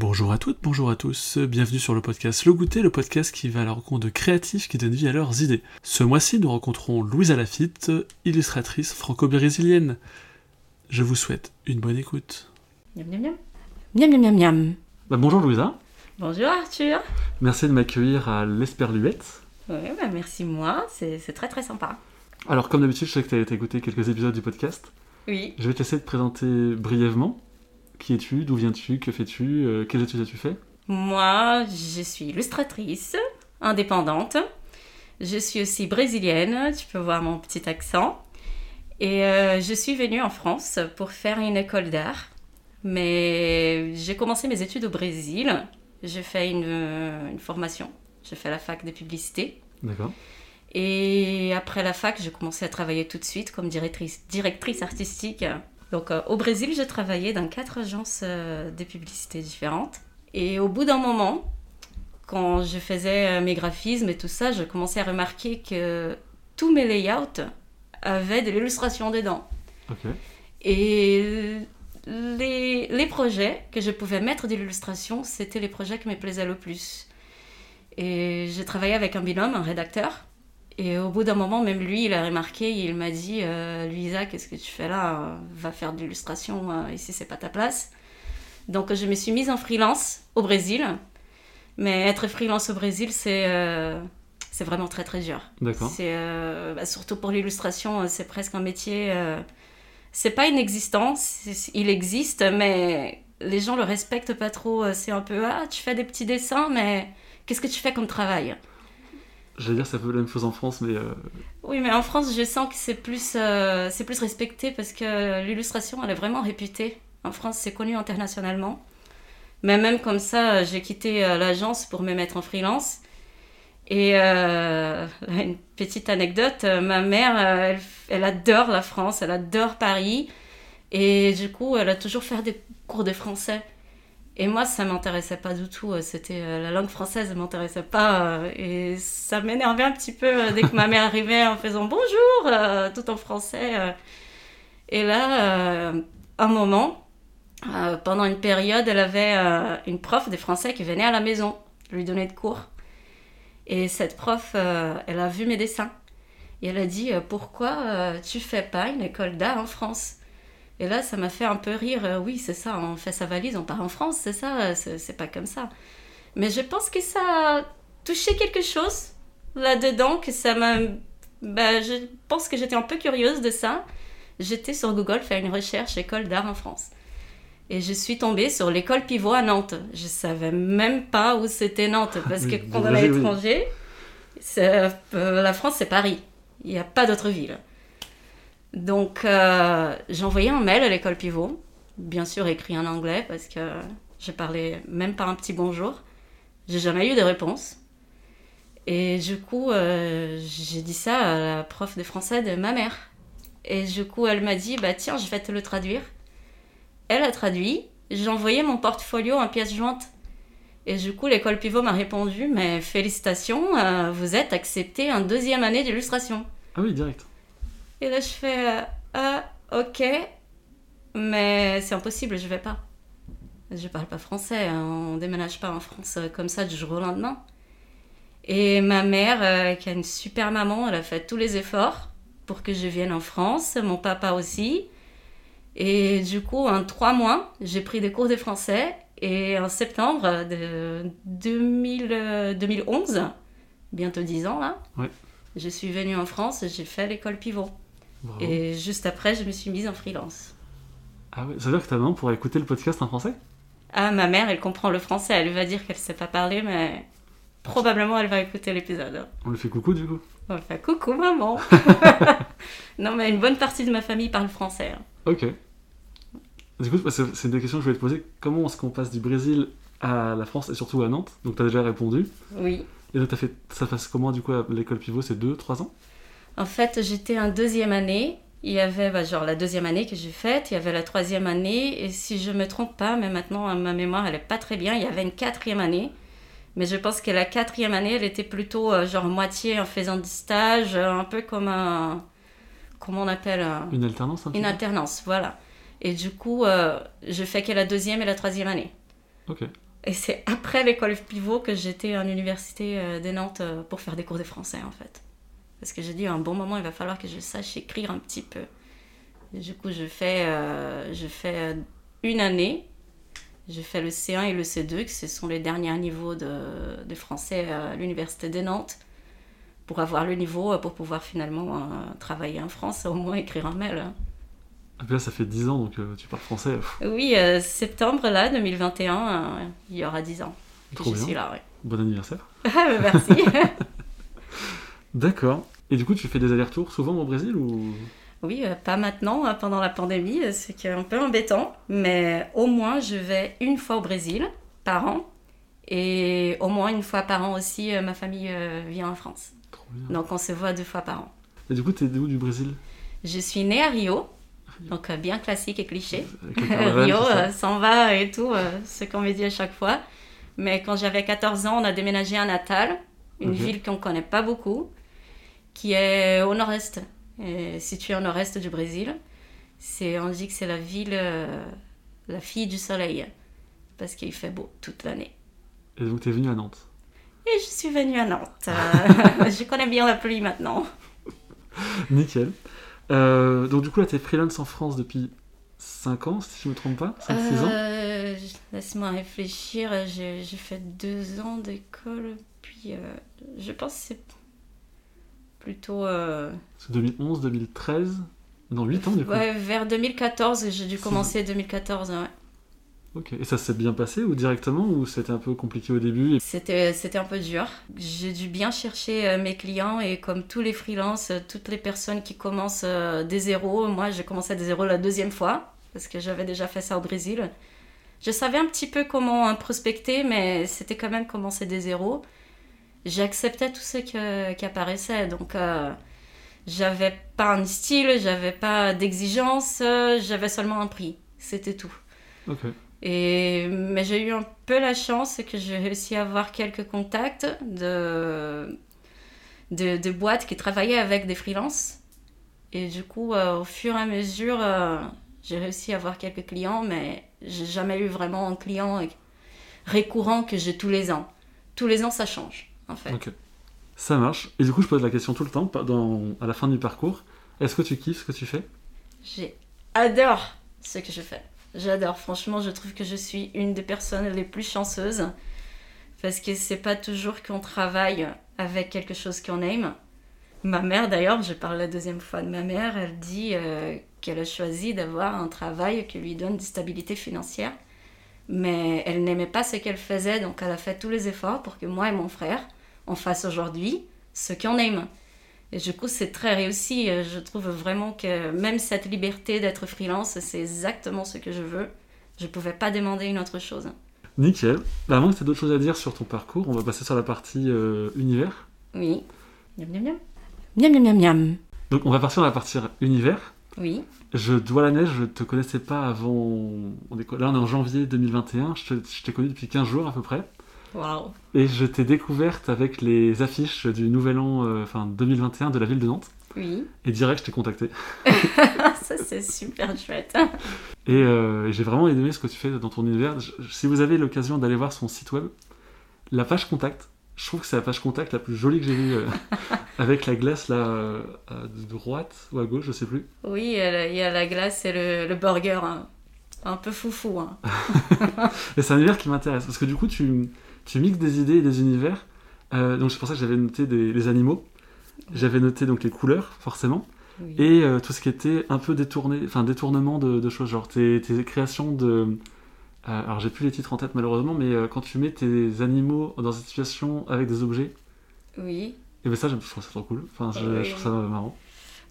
Bonjour à toutes, bonjour à tous, bienvenue sur le podcast Le Goûter, le podcast qui va à la rencontre de créatifs qui donnent vie à leurs idées. Ce mois-ci, nous rencontrons Louisa Laffitte, illustratrice franco-brésilienne. Je vous souhaite une bonne écoute. Miam miam miam. Miam miam miam miam. Bah, bonjour Louisa. Bonjour Arthur. Merci de m'accueillir à L'Esperluette. Ouais, bah merci moi, c'est très très sympa. Alors comme d'habitude, je sais que tu as été écouter quelques épisodes du podcast. Oui. Je vais te laisser te présenter brièvement. Qui es-tu? D'où viens-tu? Que fais-tu? Quelles études as-tu fait? Moi, je suis illustratrice, indépendante. Je suis aussi brésilienne, tu peux voir mon petit accent. Et je suis venue en France pour faire une école d'art. Mais j'ai commencé mes études au Brésil. J'ai fait une formation. J'ai fait la fac de publicité. D'accord. Et après la fac, j'ai commencé à travailler tout de suite comme directrice artistique. Donc au Brésil, j'ai travaillé dans 4 agences de publicité différentes. Et au bout d'un moment, quand je faisais mes graphismes et tout ça, je commençais à remarquer que tous mes layouts avaient de l'illustration dedans. Okay. Et les projets que je pouvais mettre de l'illustration, c'était les projets qui me plaisaient le plus. Et j'ai travaillé avec un binôme, un rédacteur. Et au bout d'un moment, même lui, il a remarqué, il m'a dit « Louisa, qu'est-ce que tu fais là? Va faire de l'illustration, ici c'est pas ta place. » Donc je me suis mise en freelance au Brésil. Mais être freelance au Brésil, c'est vraiment très très dur. D'accord. Bah, surtout pour l'illustration, c'est presque un métier... c'est pas inexistant, il existe, mais les gens le respectent pas trop. C'est un peu « Ah, tu fais des petits dessins, mais qu'est-ce que tu fais comme travail ?» J'allais dire, c'est un peu la même chose en France, mais... Oui, mais en France, je sens que c'est plus respecté parce que l'illustration, elle est vraiment réputée. En France, c'est connu internationalement. Mais même comme ça, j'ai quitté l'agence pour me mettre en freelance. Et une petite anecdote, ma mère, elle adore la France, elle adore Paris. Et du coup, elle a toujours fait des cours de français. Et moi, ça ne m'intéressait pas du tout. C'était la langue française ne m'intéressait pas. Et ça m'énervait un petit peu dès que ma mère arrivait en faisant « Bonjour tout en français. Et là, un moment, pendant une période, elle avait une prof de français qui venait à la maison lui donner de cours. Et cette prof, elle a vu mes dessins. Et elle a dit « Pourquoi tu ne fais pas une école d'art en France ?» Et là, ça m'a fait un peu rire. Oui, c'est ça, on fait sa valise, on part en France, c'est ça, c'est pas comme ça. Mais je pense que ça a touché quelque chose là-dedans, que ça m'a... Ben, je pense que j'étais un peu curieuse de ça. J'étais sur Google faire une recherche école d'art en France. Et je suis tombée sur l'école Pivot à Nantes. Je savais même pas où c'était Nantes, parce que quand on est à l'étranger, la France, c'est Paris. Il n'y a pas d'autre ville. Donc, j'ai envoyé un mail à l'école Pivot, bien sûr écrit en anglais parce que je parlais même pas un petit bonjour. J'ai jamais eu de réponse. Et du coup, j'ai dit ça à la prof de français de ma mère. Et du coup, elle m'a dit, bah tiens, je vais te le traduire. Elle a traduit, j'ai envoyé mon portfolio en pièce jointe. Et du coup, l'école Pivot m'a répondu, mais félicitations, vous êtes accepté en 2e année d'illustration. Ah oui, direct. Et là, je fais « Ah, ok, mais c'est impossible, je vais pas. Je parle pas français, on déménage pas en France comme ça du jour au lendemain. » Et ma mère, qui a une super maman, elle a fait tous les efforts pour que je vienne en France, mon papa aussi. Et du coup, en 3 mois, j'ai pris des cours de français. Et en septembre de 2011, bientôt 10 ans là, ouais. Je suis venue en France, j'ai fait l'école Pivot. Bravo. Et juste après, je me suis mise en freelance. Ah oui, ça veut dire que ta maman pourrait écouter le podcast en français? Ah, ma mère, elle comprend le français. Elle va dire qu'elle ne sait pas parler, mais probablement elle va écouter l'épisode. On lui fait coucou du coup? On lui fait coucou maman. Non, mais une bonne partie de ma famille parle français. Ok. Du coup, c'est une des questions que je voulais te poser. Comment est-ce qu'on passe du Brésil à la France et surtout à Nantes? Donc tu as déjà répondu. Oui. Et là, ça passe comment, du coup, à l'école Pivot, c'est 2, 3 ans? En fait, j'étais en 2e année. Il y avait, la 2e année que j'ai faite, il y avait la 3e année. Et si je ne me trompe pas, mais maintenant, ma mémoire, elle n'est pas très bien, il y avait une 4e année. Mais je pense que la 4e année, elle était plutôt, moitié en faisant des stages, un peu comme un... Comment on appelle Une alternance, un peu. Une alternance, voilà. Et du coup, je fais que la 2e et la 3e année. Ok. Et c'est après l'école Pivot que j'étais à l'université de Nantes pour faire des cours de français, en fait. Parce que j'ai dit, à un bon moment, il va falloir que je sache écrire un petit peu. Et du coup, je fais une année. Je fais le C1 et le C2, que ce sont les derniers niveaux de français à l'université de Nantes, pour avoir le niveau, pour pouvoir finalement travailler en France, au moins écrire un mail. Ah bien, ça fait 10 ans, donc tu parles français. Oui, septembre là, 2021, il y aura 10 ans que je suis là. Ouais. Bon anniversaire. Merci. D'accord. Et du coup, tu fais des allers-retours souvent au Brésil ou... Oui, pas maintenant, pendant la pandémie, ce qui est un peu embêtant. Mais au moins, je vais une fois au Brésil par an. Et au moins une fois par an aussi, ma famille vient en France. Trop bien. Donc on se voit 2 fois par an. Et du coup, t'es d'où du Brésil ? Je suis née à Rio, donc bien classique et cliché. Rio, s'en va et tout, ce qu'on me dit à chaque fois. Mais quand j'avais 14 ans, on a déménagé à Natal, une ville qu'on ne connaît pas beaucoup, qui est au nord-est. Située au nord-est du Brésil. On dit que c'est la ville, la fille du soleil, parce qu'il fait beau toute l'année. Et donc, tu es venue à Nantes ? Et je suis venue à Nantes. Je connais bien la pluie maintenant. Nickel. Donc, du coup, là, tu es freelance en France depuis 5 ans, si je ne me trompe pas, 5-6 ans. Laisse-moi réfléchir. J'ai fait 2 ans d'école, puis je pense que c'est... Plutôt... C'est 2011, 2013 dans 8 ans, du coup. Ouais, vers 2014, j'ai dû commencer 2014, ouais. Ok, et ça s'est bien passé, ou directement, ou c'était un peu compliqué au début et... C'était un peu dur. J'ai dû bien chercher mes clients, et comme tous les freelances, toutes les personnes qui commencent des zéros, moi, j'ai commencé des zéros la 2e fois, parce que j'avais déjà fait ça au Brésil. Je savais un petit peu comment prospecter, mais c'était quand même commencer des zéros. J'acceptais tout ce qui apparaissait, donc j'avais pas un style, j'avais pas d'exigence, j'avais seulement un prix, c'était tout. Okay. Mais j'ai eu un peu la chance que j'ai réussi à avoir quelques contacts de boîtes qui travaillaient avec des freelances, et du coup au fur et à mesure j'ai réussi à avoir quelques clients, mais j'ai jamais eu vraiment un client récurrent que j'ai tous les ans. Tous les ans ça change. En fait. Okay. Ça marche. Et du coup, je pose la question tout le temps, à la fin du parcours, est-ce que tu kiffes ce que tu fais ? J'adore ce que je fais. J'adore. Franchement, je trouve que je suis une des personnes les plus chanceuses, parce que c'est pas toujours qu'on travaille avec quelque chose qu'on aime. Ma mère, d'ailleurs, je parle la 2e fois de ma mère, elle dit qu'elle a choisi d'avoir un travail qui lui donne des stabilités financières, mais elle n'aimait pas ce qu'elle faisait, donc elle a fait tous les efforts pour que moi et mon frère on fasse aujourd'hui ce qu'on aime. Et du coup, c'est très réussi. Je trouve vraiment que même cette liberté d'être freelance, c'est exactement ce que je veux. Je ne pouvais pas demander une autre chose. Nickel. Avant que tu aies d'autres choses à dire sur ton parcours, on va passer sur la partie univers. Oui. Miam, miam, miam. Miam, miam, miam, miam. Donc, on va partir sur la partie univers. Oui. Je dois la neige, je ne te connaissais pas avant... Là, on est en janvier 2021. Je t'ai connue depuis 15 jours à peu près. Wow. Et je t'ai découverte avec les affiches du Nouvel An 2021 de la ville de Nantes. Oui. Et direct, je t'ai contactée. Ça, c'est super chouette. Et j'ai vraiment aimé ce que tu fais dans ton univers. Si vous avez l'occasion d'aller voir son site web, la page contact, je trouve que c'est la page contact la plus jolie que j'ai vue, avec la glace là, de droite ou à gauche, je sais plus. Oui, il y a la glace et le burger, hein. Un peu foufou. Hein. Et c'est un univers qui m'intéresse, parce que du coup, tu mixes des idées et des univers. Donc c'est pour ça que j'avais noté les animaux. J'avais noté donc les couleurs, forcément. Oui. Et tout ce qui était un peu détournement de choses. Genre tes créations de... alors j'ai plus les titres en tête malheureusement, mais quand tu mets tes animaux dans une situation avec des objets. Oui. Et bien ça, je trouve ça trop cool. Je trouve ça marrant.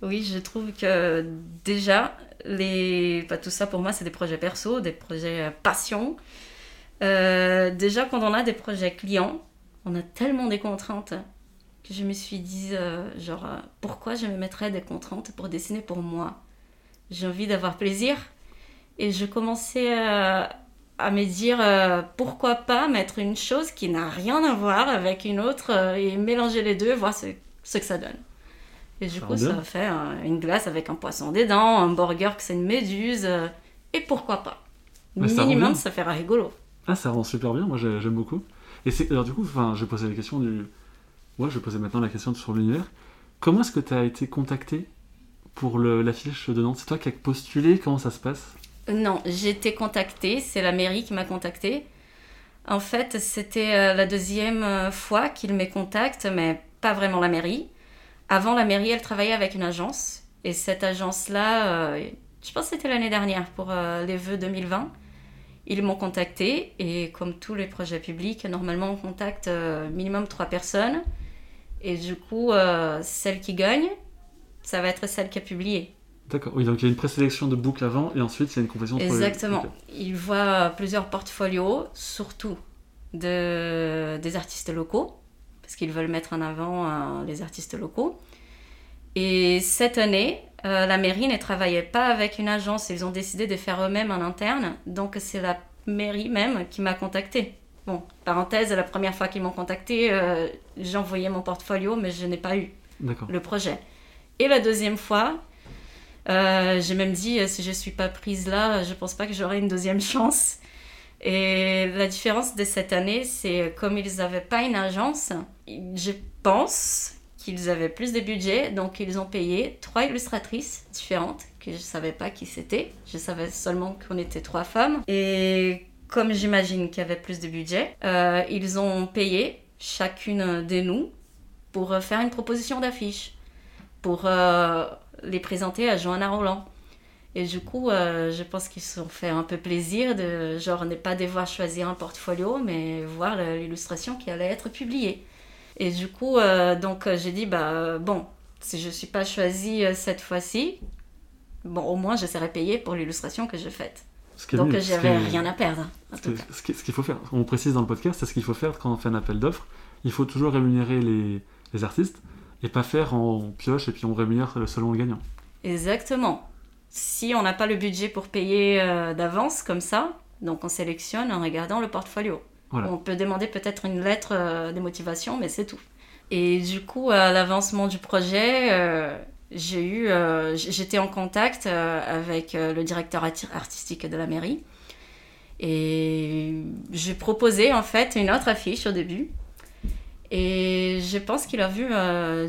Oui, je trouve que déjà, tout ça pour moi, c'est des projets perso, des projets passion. Déjà, quand on a des projets clients, on a tellement des contraintes que je me suis dit, pourquoi je me mettrais des contraintes pour dessiner pour moi ? J'ai envie d'avoir plaisir. Et je commençais à me dire, pourquoi pas mettre une chose qui n'a rien à voir avec une autre et mélanger les deux, voir ce que ça donne. Et du coup, ça fait une glace avec un poisson dedans, un burger que c'est une méduse, et pourquoi pas ? Minimum, ça fera rigolo. Ah, ça rend super bien, moi j'aime beaucoup. Et c'est, alors du coup, je posais la question du... Ouais, je posais maintenant la question sur l'univers. Comment est-ce que tu as été contactée pour l'affiche de Nantes? C'est toi qui as postulé? Comment ça se passe? Non, j'ai été contactée, c'est la mairie qui m'a contactée. En fait, c'était la deuxième fois qu'ils me contactent, mais pas vraiment la mairie. Avant, la mairie, elle travaillait avec une agence. Et cette agence-là, je pense que c'était l'année dernière, pour les vœux 2020. Ils m'ont contactée et comme tous les projets publics, normalement on contacte minimum 3 personnes. Et du coup, celle qui gagne, ça va être celle qui a publié. D'accord, oui, donc il y a une présélection de boucles avant et ensuite il y a une compétition. Exactement, ils voient plusieurs portfolios, surtout des artistes locaux, parce qu'ils veulent mettre en avant les artistes locaux. Et cette année... la mairie ne travaillait pas avec une agence, ils ont décidé de faire eux-mêmes en interne, donc c'est la mairie même qui m'a contactée. Bon, parenthèse, la première fois qu'ils m'ont contactée, j'ai envoyé mon portfolio, mais je n'ai pas eu le projet. Et la deuxième fois, j'ai même dit, si je ne suis pas prise là, je ne pense pas que j'aurai une deuxième chance. Et la différence de cette année, c'est comme ils n'avaient pas une agence, je pense... qu'ils avaient plus de budget, donc ils ont payé 3 illustratrices différentes, que je ne savais pas qui c'était. Je savais seulement qu'on était 3 femmes. Et comme j'imagine qu'il y avait plus de budget, ils ont payé chacune de nous pour faire une proposition d'affiche, pour les présenter à Johanna Roland. Et du coup, je pense qu'ils se sont fait un peu plaisir de genre ne pas devoir choisir un portfolio, mais voir l'illustration qui allait être publiée. Et du coup, donc, j'ai dit, bon, si je ne suis pas choisie cette fois-ci, bon, au moins, je serai payée pour l'illustration que je fais. Donc, je n'avais rien à perdre. Ce qu'il faut faire, on précise dans le podcast, c'est ce qu'il faut faire quand on fait un appel d'offres. Il faut toujours rémunérer les artistes et pas faire en pioche et puis on rémunère selon le gagnant. Exactement. Si on n'a pas le budget pour payer d'avance comme ça, donc on sélectionne en regardant le portfolio. Voilà. On peut demander peut-être une lettre de motivation, mais c'est tout. Et du coup, à l'avancement du projet, j'étais en contact avec le directeur artistique de la mairie. Et j'ai proposé en fait une autre affiche au début. Et je pense qu'il a vu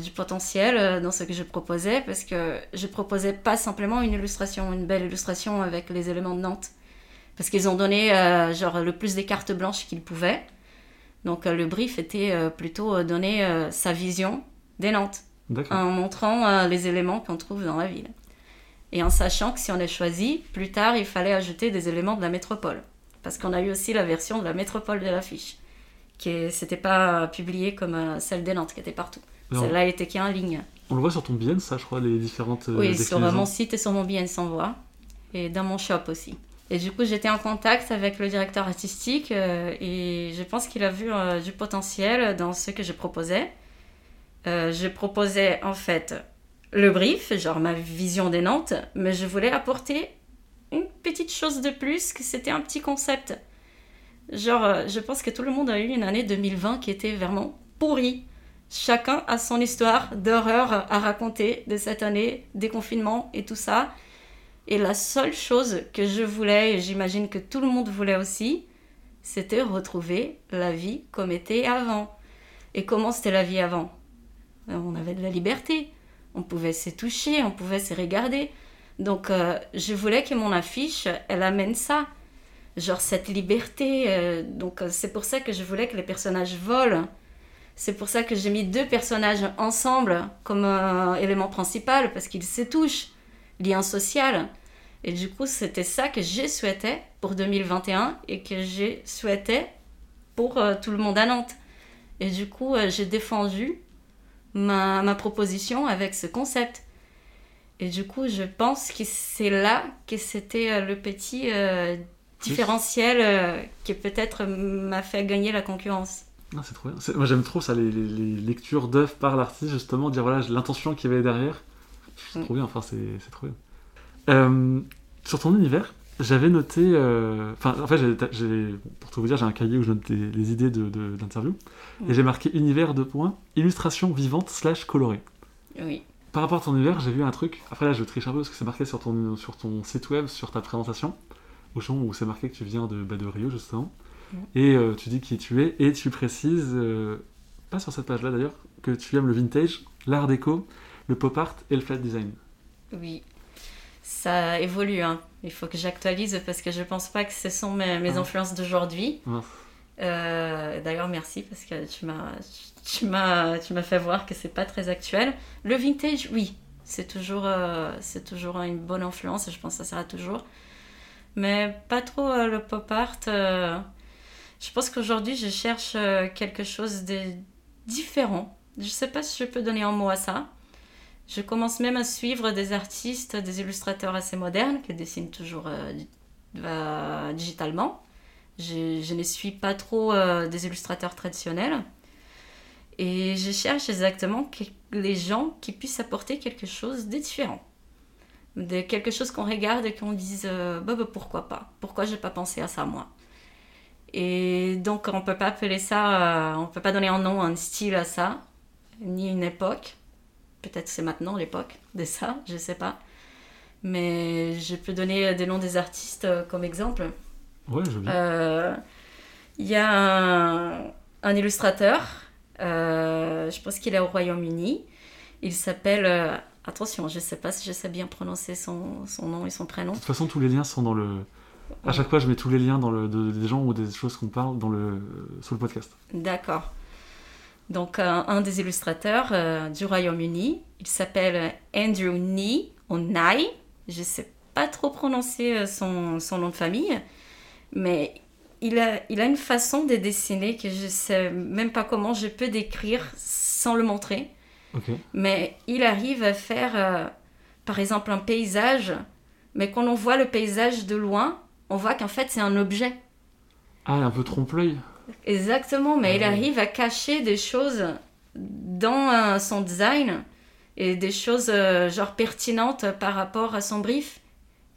du potentiel dans ce que je proposais, parce que je ne proposais pas simplement une illustration, une belle illustration avec les éléments de Nantes. Parce qu'ils ont donné le plus des cartes blanches qu'ils pouvaient. Donc le brief était plutôt donner sa vision des Nantes. D'accord. En montrant les éléments qu'on trouve dans la ville. Et en sachant que si on les choisit, plus tard il fallait ajouter des éléments de la métropole. Parce qu'on a eu aussi la version de la métropole de l'affiche. Qui n'était pas publiée comme celle des Nantes qui était partout. Alors, celle-là elle était qu'en ligne. On le voit sur ton BN, ça je crois, les différentes déclinaisons. Oui, sur mon site et sur mon BN, on voit. Et dans mon shop aussi. Et du coup, j'étais en contact avec le directeur artistique et je pense qu'il a vu du potentiel dans ce que je proposais. Je proposais en fait le brief, genre ma vision des Nantes, mais je voulais apporter une petite chose de plus, que c'était un petit concept. Genre, je pense que tout le monde a eu une année 2020 qui était vraiment pourrie. Chacun a son histoire d'horreur à raconter de cette année, des confinements et tout ça. Et la seule chose que je voulais, et j'imagine que tout le monde voulait aussi, c'était retrouver la vie comme était avant. Et comment c'était la vie avant? On avait de la liberté, on pouvait se toucher, on pouvait se regarder. Donc je voulais que mon affiche, elle amène ça. Genre cette liberté, donc c'est pour ça que je voulais que les personnages volent. C'est pour ça que j'ai mis 2 personnages ensemble comme élément principal, parce qu'ils se touchent. Lien social. Et du coup, c'était ça que je souhaitais pour 2021 et que je souhaitais pour tout le monde à Nantes. Et du coup, j'ai défendu ma proposition avec ce concept. Et du coup, je pense que c'est là que c'était le petit différentiel qui peut-être m'a fait gagner la concurrence. Ah, c'est trop bien. Moi, j'aime trop ça, les lectures d'œuvres par l'artiste, justement, dire voilà l'intention qu'il y avait derrière. C'est trop bien, enfin c'est trop bien. Sur ton univers, j'avais noté... pour tout vous dire, j'ai un cahier où je note les idées d'interview. Et j'ai marqué univers : illustration vivante / colorée. Oui. Par rapport à ton univers, j'ai vu un truc... Après là, je triche un peu parce que c'est marqué sur ton site web, sur ta présentation, où c'est marqué que tu viens de Rio, justement. et tu dis qui tu es, et tu précises, pas sur cette page-là d'ailleurs, que tu aimes le vintage, l'art déco, le pop art et le flat design. Oui, ça évolue, hein. Il faut que j'actualise parce que je pense pas que ce sont mes influences d'aujourd'hui. Ouais. D'ailleurs, merci parce que tu m'as fait voir que c'est pas très actuel. Le vintage, oui, c'est toujours une bonne influence et je pense que ça sera toujours. Mais pas trop le pop art. Je pense qu'aujourd'hui, je cherche quelque chose de différent. Je sais pas si je peux donner un mot à ça. Je commence même à suivre des artistes, des illustrateurs assez modernes qui dessinent toujours digitalement. Je ne suis pas trop des illustrateurs traditionnels. Et je cherche exactement les gens qui puissent apporter quelque chose de différent. De quelque chose qu'on regarde et qu'on dise bah, pourquoi pas? Pourquoi j'ai pas pensé à ça moi? Et donc on peut pas appeler ça, on peut pas donner un nom, un style à ça, ni une époque. Peut-être c'est maintenant l'époque de ça, je sais pas. Mais je peux donner des noms des artistes comme exemple. Ouais, je veux bien. Il y a un illustrateur, je pense qu'il est au Royaume-Uni. Il s'appelle... attention, je ne sais pas si je sais bien prononcer son nom et son prénom. De toute façon, tous les liens sont dans le... À chaque fois, je mets tous les liens dans des gens ou des choses qu'on parle sur le podcast. D'accord. Donc, un des illustrateurs du Royaume-Uni, il s'appelle Andrew Nye, ou Nye. Je ne sais pas trop prononcer son nom de famille, mais il a une façon de dessiner que je ne sais même pas comment je peux décrire sans le montrer. Okay. Mais il arrive à faire, par exemple, un paysage, mais quand on voit le paysage de loin, on voit qu'en fait, c'est un objet. Ah, un peu trompe-l'œil. Exactement, mais il arrive à cacher des choses dans son design et des choses genre pertinentes par rapport à son brief.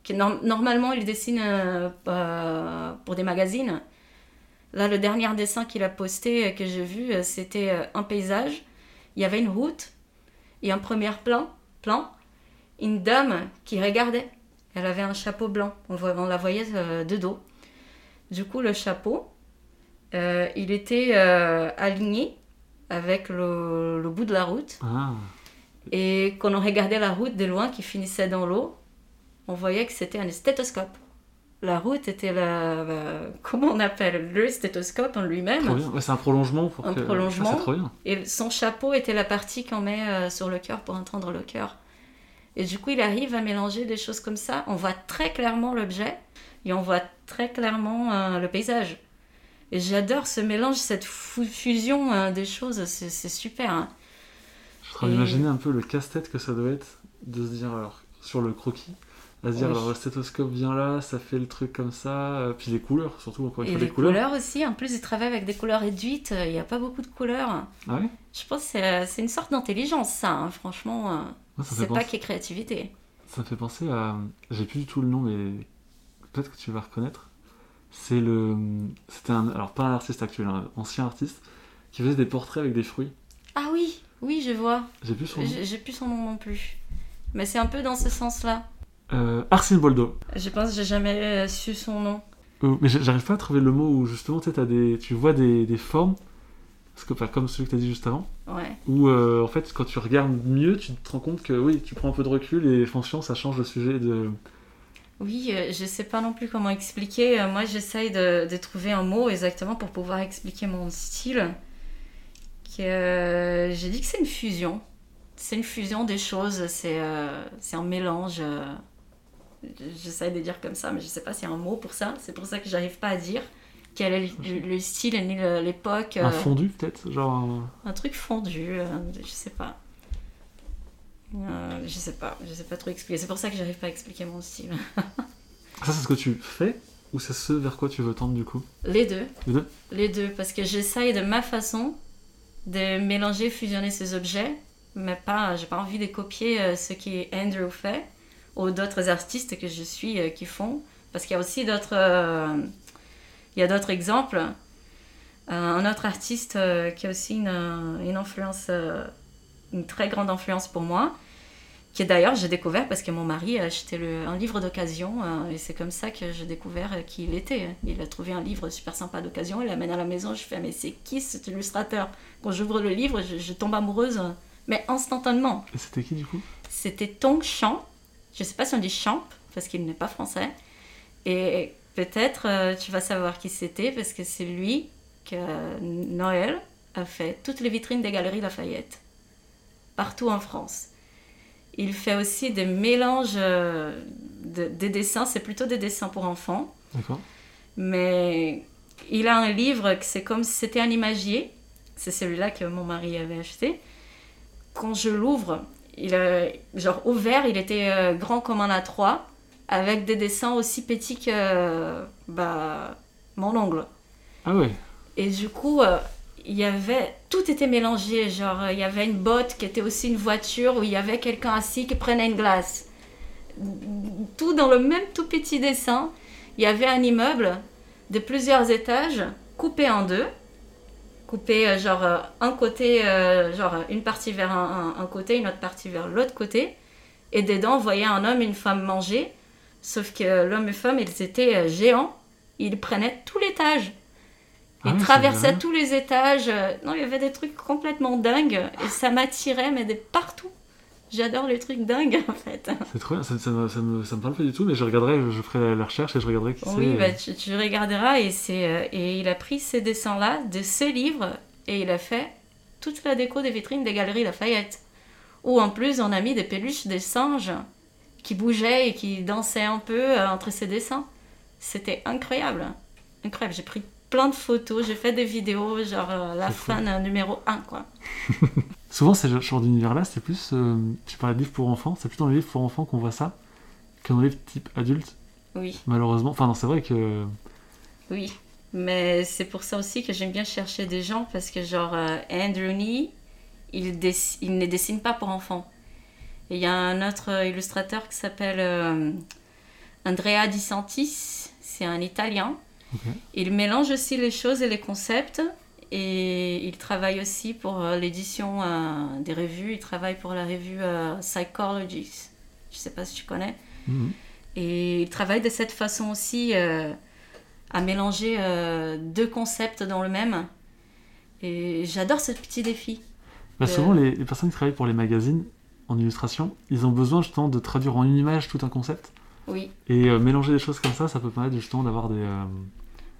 Que normalement, il dessine pour des magazines. Là, le dernier dessin qu'il a posté, que j'ai vu, c'était un paysage. Il y avait une route et un premier plan, une dame qui regardait. Elle avait un chapeau blanc, on la voyait de dos. Du coup, le chapeau, il était aligné avec le bout de la route. Ah. Et quand on regardait la route de loin qui finissait dans l'eau, on voyait que c'était un stéthoscope. La route était comment on appelle, le stéthoscope en lui-même. Trop bien. Ouais, c'est un prolongement. Prolongement. Ah, c'est trop bien. Et son chapeau était la partie qu'on met sur le cœur pour entendre le cœur. Et du coup, il arrive à mélanger des choses comme ça. On voit très clairement l'objet et on voit très clairement le paysage. Et j'adore ce mélange, cette fusion des choses. C'est super. Hein. Je suis en train d'imaginer un peu le casse-tête que ça doit être de se dire, alors, sur le croquis, à se dire, alors le stéthoscope vient là, ça fait le truc comme ça, puis les couleurs, surtout encore une fois les couleurs. Et les couleurs aussi, en plus ils travaillent avec des couleurs réduites, il n'y a pas beaucoup de couleurs. Ah oui ? Je pense que c'est une sorte d'intelligence ça, hein. Franchement, c'est pas qu'il y ait créativité. Ça me fait penser à, j'ai plus du tout le nom mais peut-être que tu vas reconnaître, c'était alors pas un artiste actuel, un ancien artiste, qui faisait des portraits avec des fruits. Ah oui je vois. J'ai plus son nom. J'ai plus son nom non plus, mais c'est un peu dans ce sens-là. Arcimboldo. Je pense que j'ai jamais su son nom. Mais j'arrive pas à trouver le mot où justement tu vois des formes, parce que, enfin, comme celui que tu as dit juste avant, ouais. Où en fait quand tu regardes mieux, tu te rends compte que oui, tu prends un peu de recul et franchement ça change le sujet de... Oui, je sais pas non plus comment expliquer, moi j'essaye de trouver un mot exactement pour pouvoir expliquer mon style, que, j'ai dit que c'est une fusion. C'est une fusion des choses, c'est un mélange... J'essaie de dire comme ça, mais je ne sais pas s'il y a un mot pour ça. C'est pour ça que je n'arrive pas à dire quel est le style ni l'époque. Un fondu, peut-être, genre... Un truc fondu, je ne sais pas. Je ne sais pas trop expliquer. C'est pour ça que je n'arrive pas à expliquer mon style. Ça, c'est ce que tu fais ou c'est ce vers quoi tu veux tendre, du coup? Les deux, parce que j'essaie de ma façon de mélanger, fusionner ces objets, mais je n'ai pas envie de copier ce qu'Andrew fait. Ou d'autres artistes que je suis qui font, parce qu'il y a aussi d'autres exemples. Un autre artiste qui a aussi une influence, une très grande influence pour moi, qui d'ailleurs j'ai découvert parce que mon mari a acheté un livre d'occasion et c'est comme ça que j'ai découvert qui il était. Il a trouvé un livre super sympa d'occasion, il l'amène à la maison, je fais « mais c'est qui cet illustrateur ?» Quand j'ouvre le livre, je tombe amoureuse, mais instantanément. Et c'était qui du coup ? C'était Tong Chan, je ne sais pas si on dit Champ parce qu'il n'est pas français, et peut-être tu vas savoir qui c'était parce que c'est lui que Noël a fait toutes les vitrines des Galeries Lafayette, partout en France. Il fait aussi des mélanges de dessins, c'est plutôt des dessins pour enfants. D'accord. Mais il a un livre que c'est comme si c'était un imagier. C'est celui-là que mon mari avait acheté. Quand je l'ouvre, il est genre ouvert, il était grand comme un A3, avec des dessins aussi petits que mon ongle. Ah oui. Et du coup, il y avait... Tout était mélangé, genre il y avait une botte qui était aussi une voiture où il y avait quelqu'un assis qui prenait une glace. Tout dans le même tout petit dessin. Il y avait un immeuble de plusieurs étages coupé en deux. Coupé genre un côté, genre une partie vers un côté, une autre partie vers l'autre côté. Et dedans on voyait un homme et une femme manger. Sauf que l'homme et femme ils étaient géants. Ils prenaient tout l'étage. Il traversait tous les étages. Non, il y avait des trucs complètement dingues. Et ça m'attirait, mais de partout. J'adore les trucs dingues, en fait. C'est trop bien. Ça me parle pas du tout, mais je regarderai, je ferai la recherche et je regarderai qui c'est. Oui, bah, tu regarderas. Et il a pris ces dessins-là de ce livre et il a fait toute la déco des vitrines des Galeries Lafayette. Où, en plus, on a mis des peluches des singes qui bougeaient et qui dansaient un peu entre ces dessins. C'était incroyable. Incroyable. J'ai pris plein de photos, j'ai fait des vidéos, genre la fan numéro 1, quoi. Souvent, ces genres d'univers-là, c'est plus... tu parlais de livres pour enfants, c'est plus dans les livres pour enfants qu'on voit ça que dans les livres type adulte. Oui. Malheureusement. Enfin, non, c'est vrai que... Oui, mais c'est pour ça aussi que j'aime bien chercher des gens, parce que genre Andrew Nye, il ne dessine pas pour enfants. Et il y a un autre illustrateur qui s'appelle Andrea Di Santis, c'est un Italien. Okay. Il mélange aussi les choses et les concepts et il travaille aussi pour l'édition des revues. Il travaille pour la revue Psychologies, je ne sais pas si tu connais. Mm-hmm. Et il travaille de cette façon aussi à mélanger deux concepts dans le même. Et j'adore ce petit défi. Bah, souvent, les personnes qui travaillent pour les magazines en illustration, ils ont besoin justement de traduire en une image tout un concept. Oui. Et mélanger des choses comme ça, ça peut permettre justement d'avoir des...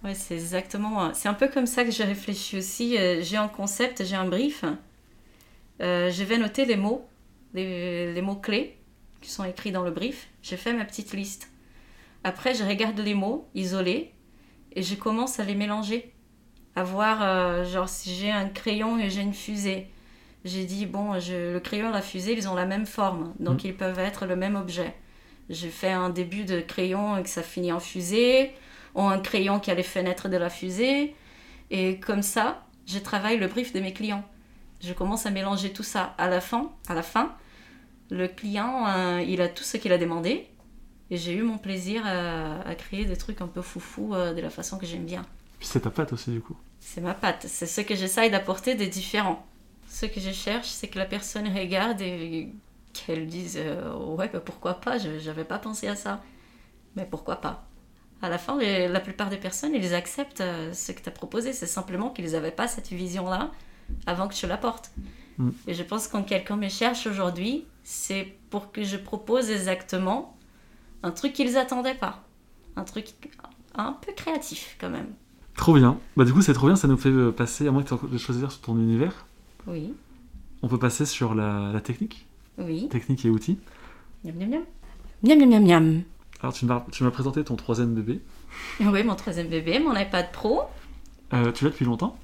Oui, c'est exactement. C'est un peu comme ça que j'ai réfléchi aussi. J'ai un concept, j'ai un brief. Je vais noter les mots, les mots-clés qui sont écrits dans le brief. Je fais ma petite liste. Après, je regarde les mots isolés et je commence à les mélanger. À voir, genre, si j'ai un crayon et j'ai une fusée. J'ai dit, bon, le crayon et la fusée, ils ont la même forme. Donc, ils peuvent être le même objet. J'ai fait un début de crayon et que ça finit en fusée, ou un crayon qui a les fenêtres de la fusée. Et comme ça, je travaille le brief de mes clients. Je commence à mélanger tout ça. À la fin, le client, il a tout ce qu'il a demandé. Et j'ai eu mon plaisir à créer des trucs un peu foufou de la façon que j'aime bien. Puis c'est ta patte aussi, du coup. C'est ma patte. C'est ce que j'essaye d'apporter de différent. Ce que je cherche, c'est que la personne regarde et... qu'elles disent ouais, bah pourquoi pas, j'avais pas pensé à ça, mais pourquoi pas. À la fin, la plupart des personnes, ils acceptent ce que tu as proposé, c'est simplement qu'ils n'avaient pas cette vision-là avant que je l'apporte. Et je pense que quand quelqu'un me cherche aujourd'hui, c'est pour que je propose exactement un truc qu'ils n'attendaient pas, un truc un peu créatif quand même. Trop bien, bah du coup c'est trop bien, ça nous fait passer, à moins que tu aies des choses à dire sur ton univers. Oui. On peut passer sur la technique. Oui. Technique et outils. Miam, miam, miam. Miam, miam, miam, miam. Alors, tu m'as présenté ton troisième bébé. Oui, mon troisième bébé, mon iPad Pro. Tu l'as depuis longtemps ?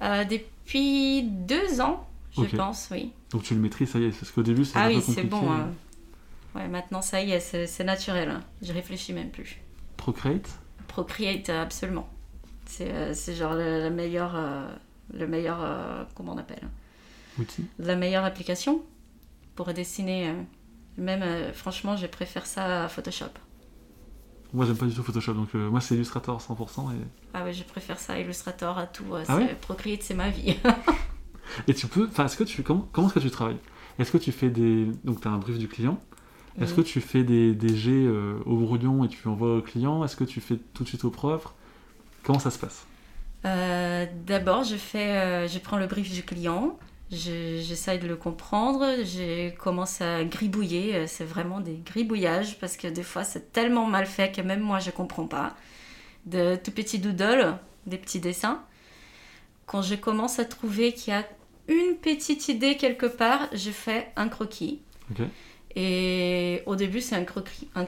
Depuis 2 ans, je pense, oui. Donc, tu le maîtrises, ça y est, parce qu'au début, c'est un peu compliqué. Ah oui, c'est bon. Ouais, maintenant, ça y est, c'est naturel. Hein. Je réfléchis même plus. Procreate, absolument. C'est genre la meilleure... comment on appelle ? Outil. La meilleure application pour dessiner. Même franchement, je préfère ça à Photoshop. Moi, j'aime pas du tout Photoshop, donc moi c'est Illustrator 100%. Ah ouais, je préfère ça à Illustrator, à tout. Procreate, c'est ma vie. Et tu peux, enfin, comment est-ce que tu travailles ? Est-ce que tu fais des... Donc, tu as un brief du client. Est-ce que tu fais des jets au brouillon et tu envoies au client? Est-ce que tu fais tout de suite au propre? Comment ça se passe? D'abord, je prends le brief du client. J'essaye de le comprendre. Je commence à gribouiller. C'est vraiment des gribouillages parce que des fois, c'est tellement mal fait que même moi, je ne comprends pas. De tout petits doodles, des petits dessins. Quand je commence à trouver qu'il y a une petite idée quelque part, je fais un croquis. Okay. Et au début, c'est un croquis un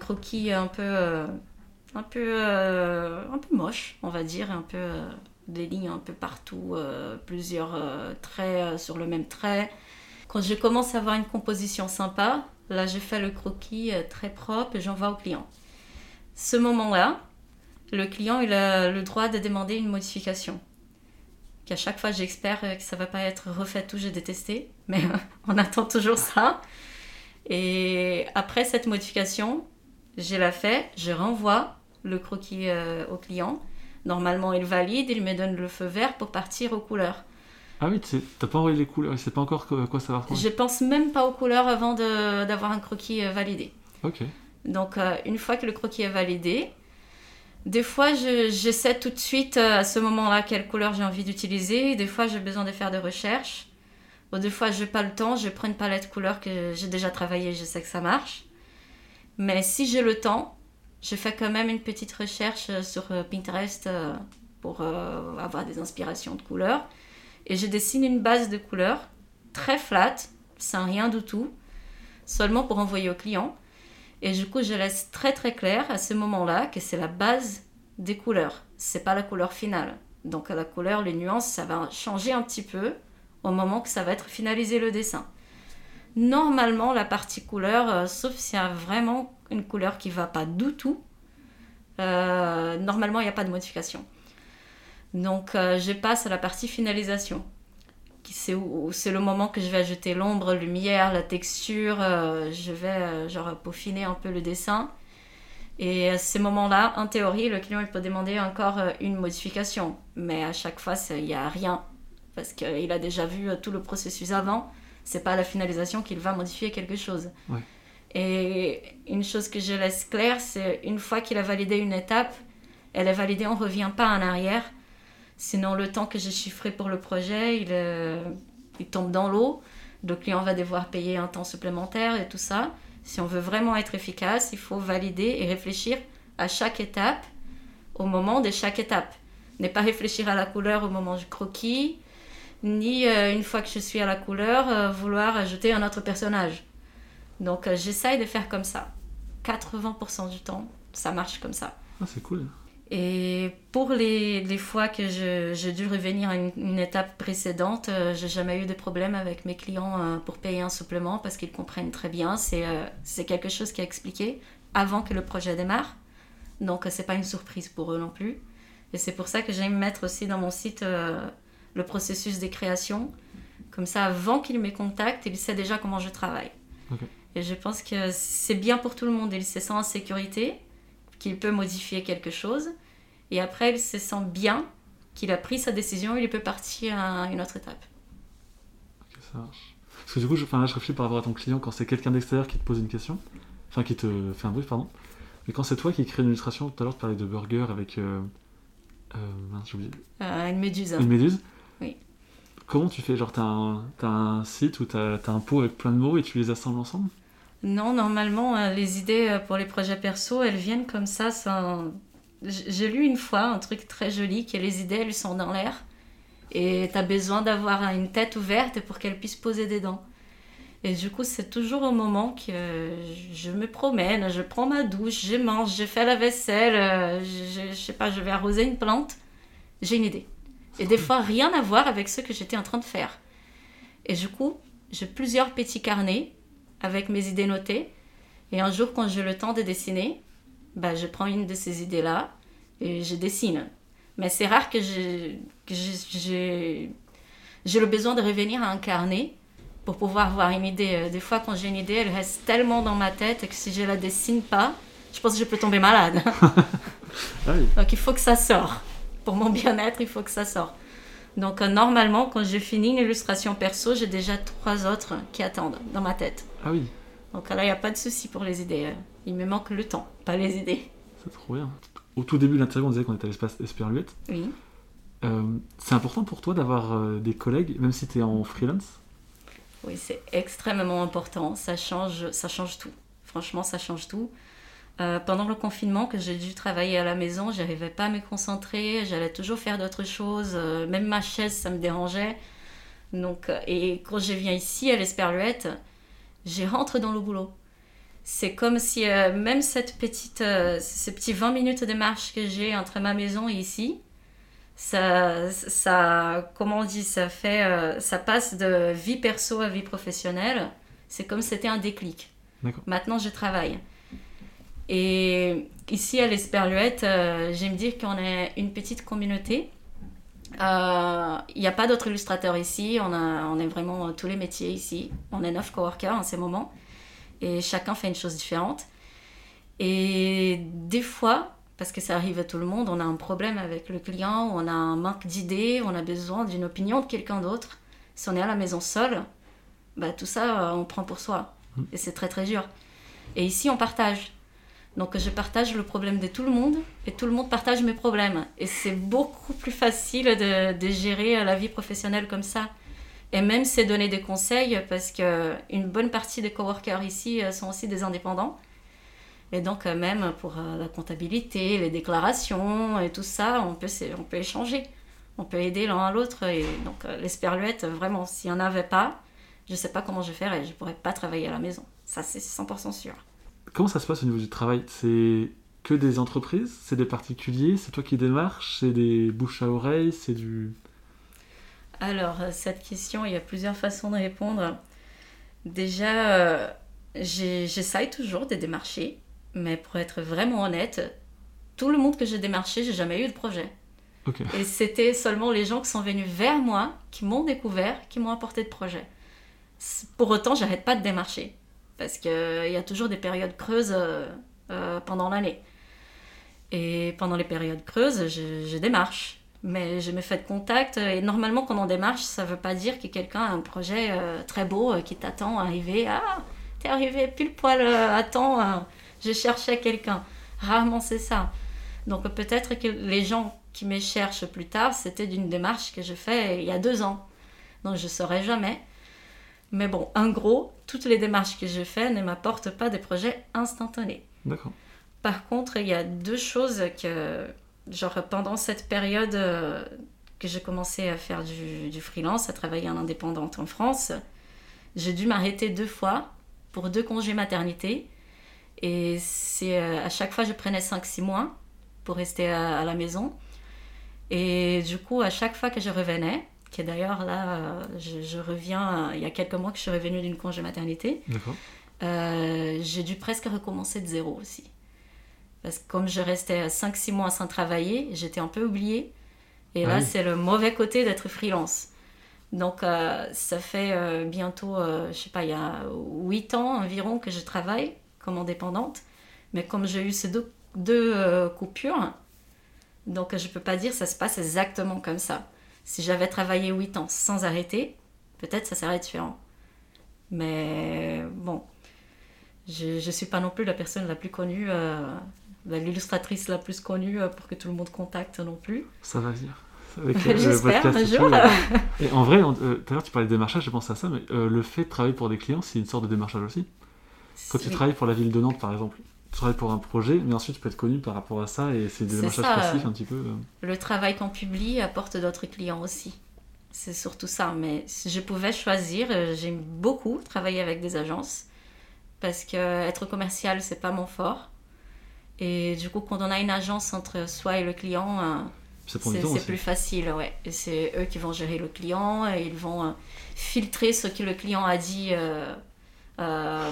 peu moche, on va dire, un peu des lignes un peu partout, plusieurs traits sur le même trait. Quand je commence à avoir une composition sympa, là, je fais le croquis très propre et j'envoie au client. Ce moment-là, le client, il a le droit de demander une modification. Qu'à chaque fois, j'espère que ça ne va pas être refait tout, j'ai détesté, mais on attend toujours ça. Et après cette modification, je la fais, je renvoie le croquis au client. Normalement, il valide, il me donne le feu vert pour partir aux couleurs. Ah oui, t'as pas envoyé les couleurs, c'est pas encore à quoi ça va ressembler. Je pense même pas aux couleurs avant d'avoir un croquis validé. Ok. Donc, une fois que le croquis est validé, des fois, j'essaie tout de suite à ce moment-là quelle couleur j'ai envie d'utiliser. Des fois, j'ai besoin de faire des recherches. Bon, des fois, je n'ai pas le temps, je prends une palette couleur que j'ai déjà travaillée, je sais que ça marche. Mais si j'ai le temps, je fais quand même une petite recherche sur Pinterest pour avoir des inspirations de couleurs. Et je dessine une base de couleurs très flat, sans rien du tout, seulement pour envoyer au client. Et du coup, je laisse très très clair à ce moment-là que c'est la base des couleurs. Ce n'est pas la couleur finale. Donc la couleur, les nuances, ça va changer un petit peu au moment que ça va être finalisé le dessin. Normalement, la partie couleur, sauf s'il y a vraiment une couleur qui ne va pas du tout, normalement, il n'y a pas de modification. Donc, je passe à la partie finalisation. C'est le moment que je vais ajouter l'ombre, lumière, la texture. Je vais peaufiner un peu le dessin. Et à ces moments-là, en théorie, le client il peut demander encore une modification. Mais à chaque fois, il n'y a rien. Parce qu'il a déjà vu tout le processus avant. Ce n'est pas à la finalisation qu'il va modifier quelque chose. Ouais. Et une chose que je laisse claire, c'est une fois qu'il a validé une étape, elle est validée, on ne revient pas en arrière. Sinon, le temps que j'ai chiffré pour le projet, il tombe dans l'eau. Le client va devoir payer un temps supplémentaire et tout ça. Si on veut vraiment être efficace, il faut valider et réfléchir à chaque étape, au moment de chaque étape. Ne pas réfléchir à la couleur au moment du croquis, ni une fois que je suis à la couleur, vouloir ajouter un autre personnage. Donc j'essaye de faire comme ça. 80% du temps, ça marche comme ça. Ah, c'est cool. Et pour les fois que j'ai dû revenir à une étape précédente, j'ai jamais eu de problème avec mes clients pour payer un supplément parce qu'ils comprennent très bien. C'est quelque chose qui est expliqué avant que le projet démarre. Donc c'est pas une surprise pour eux non plus. Et c'est pour ça que j'aime mettre aussi dans mon site le processus des créations. Comme ça, avant qu'ils me contactent, ils savent déjà comment je travaille. Okay. Et je pense que c'est bien pour tout le monde. Ils se sentent en sécurité, qu'il peut modifier quelque chose. Et après, il se sent bien qu'il a pris sa décision. Il peut partir à une autre étape. Okay, ça marche. Parce que du coup, je réfléchis par rapport à ton client quand c'est quelqu'un d'extérieur qui te pose une question. Enfin, qui te fait un brief, pardon. Mais quand c'est toi qui crée une illustration, tout à l'heure, tu parlais de burger avec... j'ai oublié. Une méduse. Une méduse. Oui. Comment tu fais? Genre, t'as un site ou t'as un pot avec plein de mots et tu les assembles ensemble? Non, normalement, les idées pour les projets perso, elles viennent comme ça. Sans... J'ai lu une fois un truc très joli, que les idées, elles sont dans l'air. Et t'as besoin d'avoir une tête ouverte pour qu'elles puissent poser des dents. Et du coup, c'est toujours au moment que je me promène, je prends ma douche, je mange, je fais la vaisselle, je sais pas, je vais arroser une plante. J'ai une idée. Et des fois, rien à voir avec ce que j'étais en train de faire. Et du coup, j'ai plusieurs petits carnets avec mes idées notées. Et un jour, quand j'ai le temps de dessiner, je prends une de ces idées-là et je dessine. Mais c'est rare que j'ai le besoin de revenir à un carnet pour pouvoir avoir une idée. Des fois, quand j'ai une idée, elle reste tellement dans ma tête que si je ne la dessine pas, je pense que je peux tomber malade. Ah oui. Donc, il faut que ça sorte. Pour mon bien-être, il faut que ça sorte. Donc normalement, quand je finis une illustration perso, j'ai déjà 3 autres qui attendent dans ma tête. Ah oui. Donc là, il n'y a pas de souci pour les idées. Il me manque le temps, pas les idées. C'est trop bien. Au tout début de l'interview, on disait qu'on était à l'espace Esperluette. Oui. C'est important pour toi d'avoir des collègues, même si tu es en freelance ? Oui, c'est extrêmement important. Ça change tout. Franchement, ça change tout. Pendant le confinement, que j'ai dû travailler à la maison, j'arrivais pas à me concentrer, j'allais toujours faire d'autres choses, même ma chaise, ça me dérangeait. Donc, et quand je viens ici à l'Esperluette, je rentre dans le boulot. C'est comme si même ce petit 20 minutes de marche que j'ai entre ma maison et ici, ça passe de vie perso à vie professionnelle. C'est comme si c'était un déclic. D'accord. Maintenant, je travaille. Et ici à l'Esperluette, j'aime dire qu'on est une petite communauté. Il n'y a pas d'autres illustrateurs ici. On est vraiment tous les métiers ici. On est 9 coworkers en ce moment. Et chacun fait une chose différente. Et des fois, parce que ça arrive à tout le monde, on a un problème avec le client, on a un manque d'idées, on a besoin d'une opinion de quelqu'un d'autre. Si on est à la maison seul, bah, tout ça, on prend pour soi. Et c'est très très dur. Et ici, on partage. Donc je partage le problème de tout le monde et tout le monde partage mes problèmes. Et c'est beaucoup plus facile de gérer la vie professionnelle comme ça. Et même c'est donner des conseils, parce qu'une bonne partie des coworkers ici sont aussi des indépendants. Et donc même pour la comptabilité, les déclarations et tout ça, on peut échanger. On peut aider l'un à l'autre. Et donc l'Esperluette, vraiment, s'il n'y en avait pas, je ne sais pas comment je ferais. Je ne pourrais pas travailler à la maison. Ça, c'est 100% sûr. Comment ça se passe au niveau du travail ? C'est que des entreprises ? C'est des particuliers ? C'est toi qui démarches ? C'est des bouches à oreille ? C'est du... Alors, cette question, il y a plusieurs façons de répondre. Déjà, j'essaye toujours de démarcher. Mais pour être vraiment honnête, tout le monde que j'ai démarché, j'ai jamais eu de projet. Okay. Et c'était seulement les gens qui sont venus vers moi, qui m'ont découvert, qui m'ont apporté de projets. Pour autant, j'arrête pas de démarcher. Parce qu'il y a toujours des périodes creuses pendant l'année. Et pendant les périodes creuses, je démarche. Mais je me fais de contact. Et normalement, quand on démarche, ça ne veut pas dire que quelqu'un a un projet très beau qui t'attend à arriver. Ah, t'es arrivé pile poil, attends, je cherchais quelqu'un. Rarement, c'est ça. Donc peut-être que les gens qui me cherchent plus tard, c'était d'une démarche que j'ai faite il y a 2 ans. Donc je ne saurais jamais. Mais bon, en gros, toutes les démarches que je fais ne m'apportent pas des projets instantanés. D'accord. Par contre, il y a 2 choses que, genre, pendant cette période que j'ai commencé à faire du freelance, à travailler en indépendante en France, j'ai dû m'arrêter 2 fois pour 2 congés maternité. Et c'est, à chaque fois, je prenais 5-6 mois pour rester à la maison. Et du coup, à chaque fois que je revenais, qui d'ailleurs là, je reviens, il y a quelques mois que je suis revenue d'une congé maternité. D'accord. J'ai dû presque recommencer de zéro aussi. Parce que comme je restais 5-6 mois sans travailler, j'étais un peu oubliée. Et là, c'est le mauvais côté d'être freelance. Donc ça fait bientôt, je sais pas, il y a 8 ans environ que je travaille comme indépendante. Mais comme j'ai eu ces deux coupures, donc je peux pas dire que ça se passe exactement comme ça. Si j'avais travaillé 8 ans sans arrêter, peut-être ça serait différent. Mais bon, je suis pas non plus la personne la plus connue, l'illustratrice la plus connue pour que tout le monde contacte non plus. Ça va venir. Avec, j'espère, un jour. Et en vrai, tout à l'heure tu parlais de démarchage, je pense à ça, mais le fait de travailler pour des clients, c'est une sorte de démarchage aussi. Quand tu travailles pour la ville de Nantes, par exemple, tu travailles pour un projet, mais ensuite tu peux être connu par rapport à ça, et c'est des démarchages passifs un petit peu. Le travail qu'on publie apporte d'autres clients aussi. C'est surtout ça. Mais si je pouvais choisir, j'aime beaucoup travailler avec des agences, parce qu'être commercial, c'est pas mon fort. Et du coup, quand on a une agence entre soi et le client, c'est plus facile. Ouais. Et c'est eux qui vont gérer le client, et ils vont filtrer ce que le client a dit...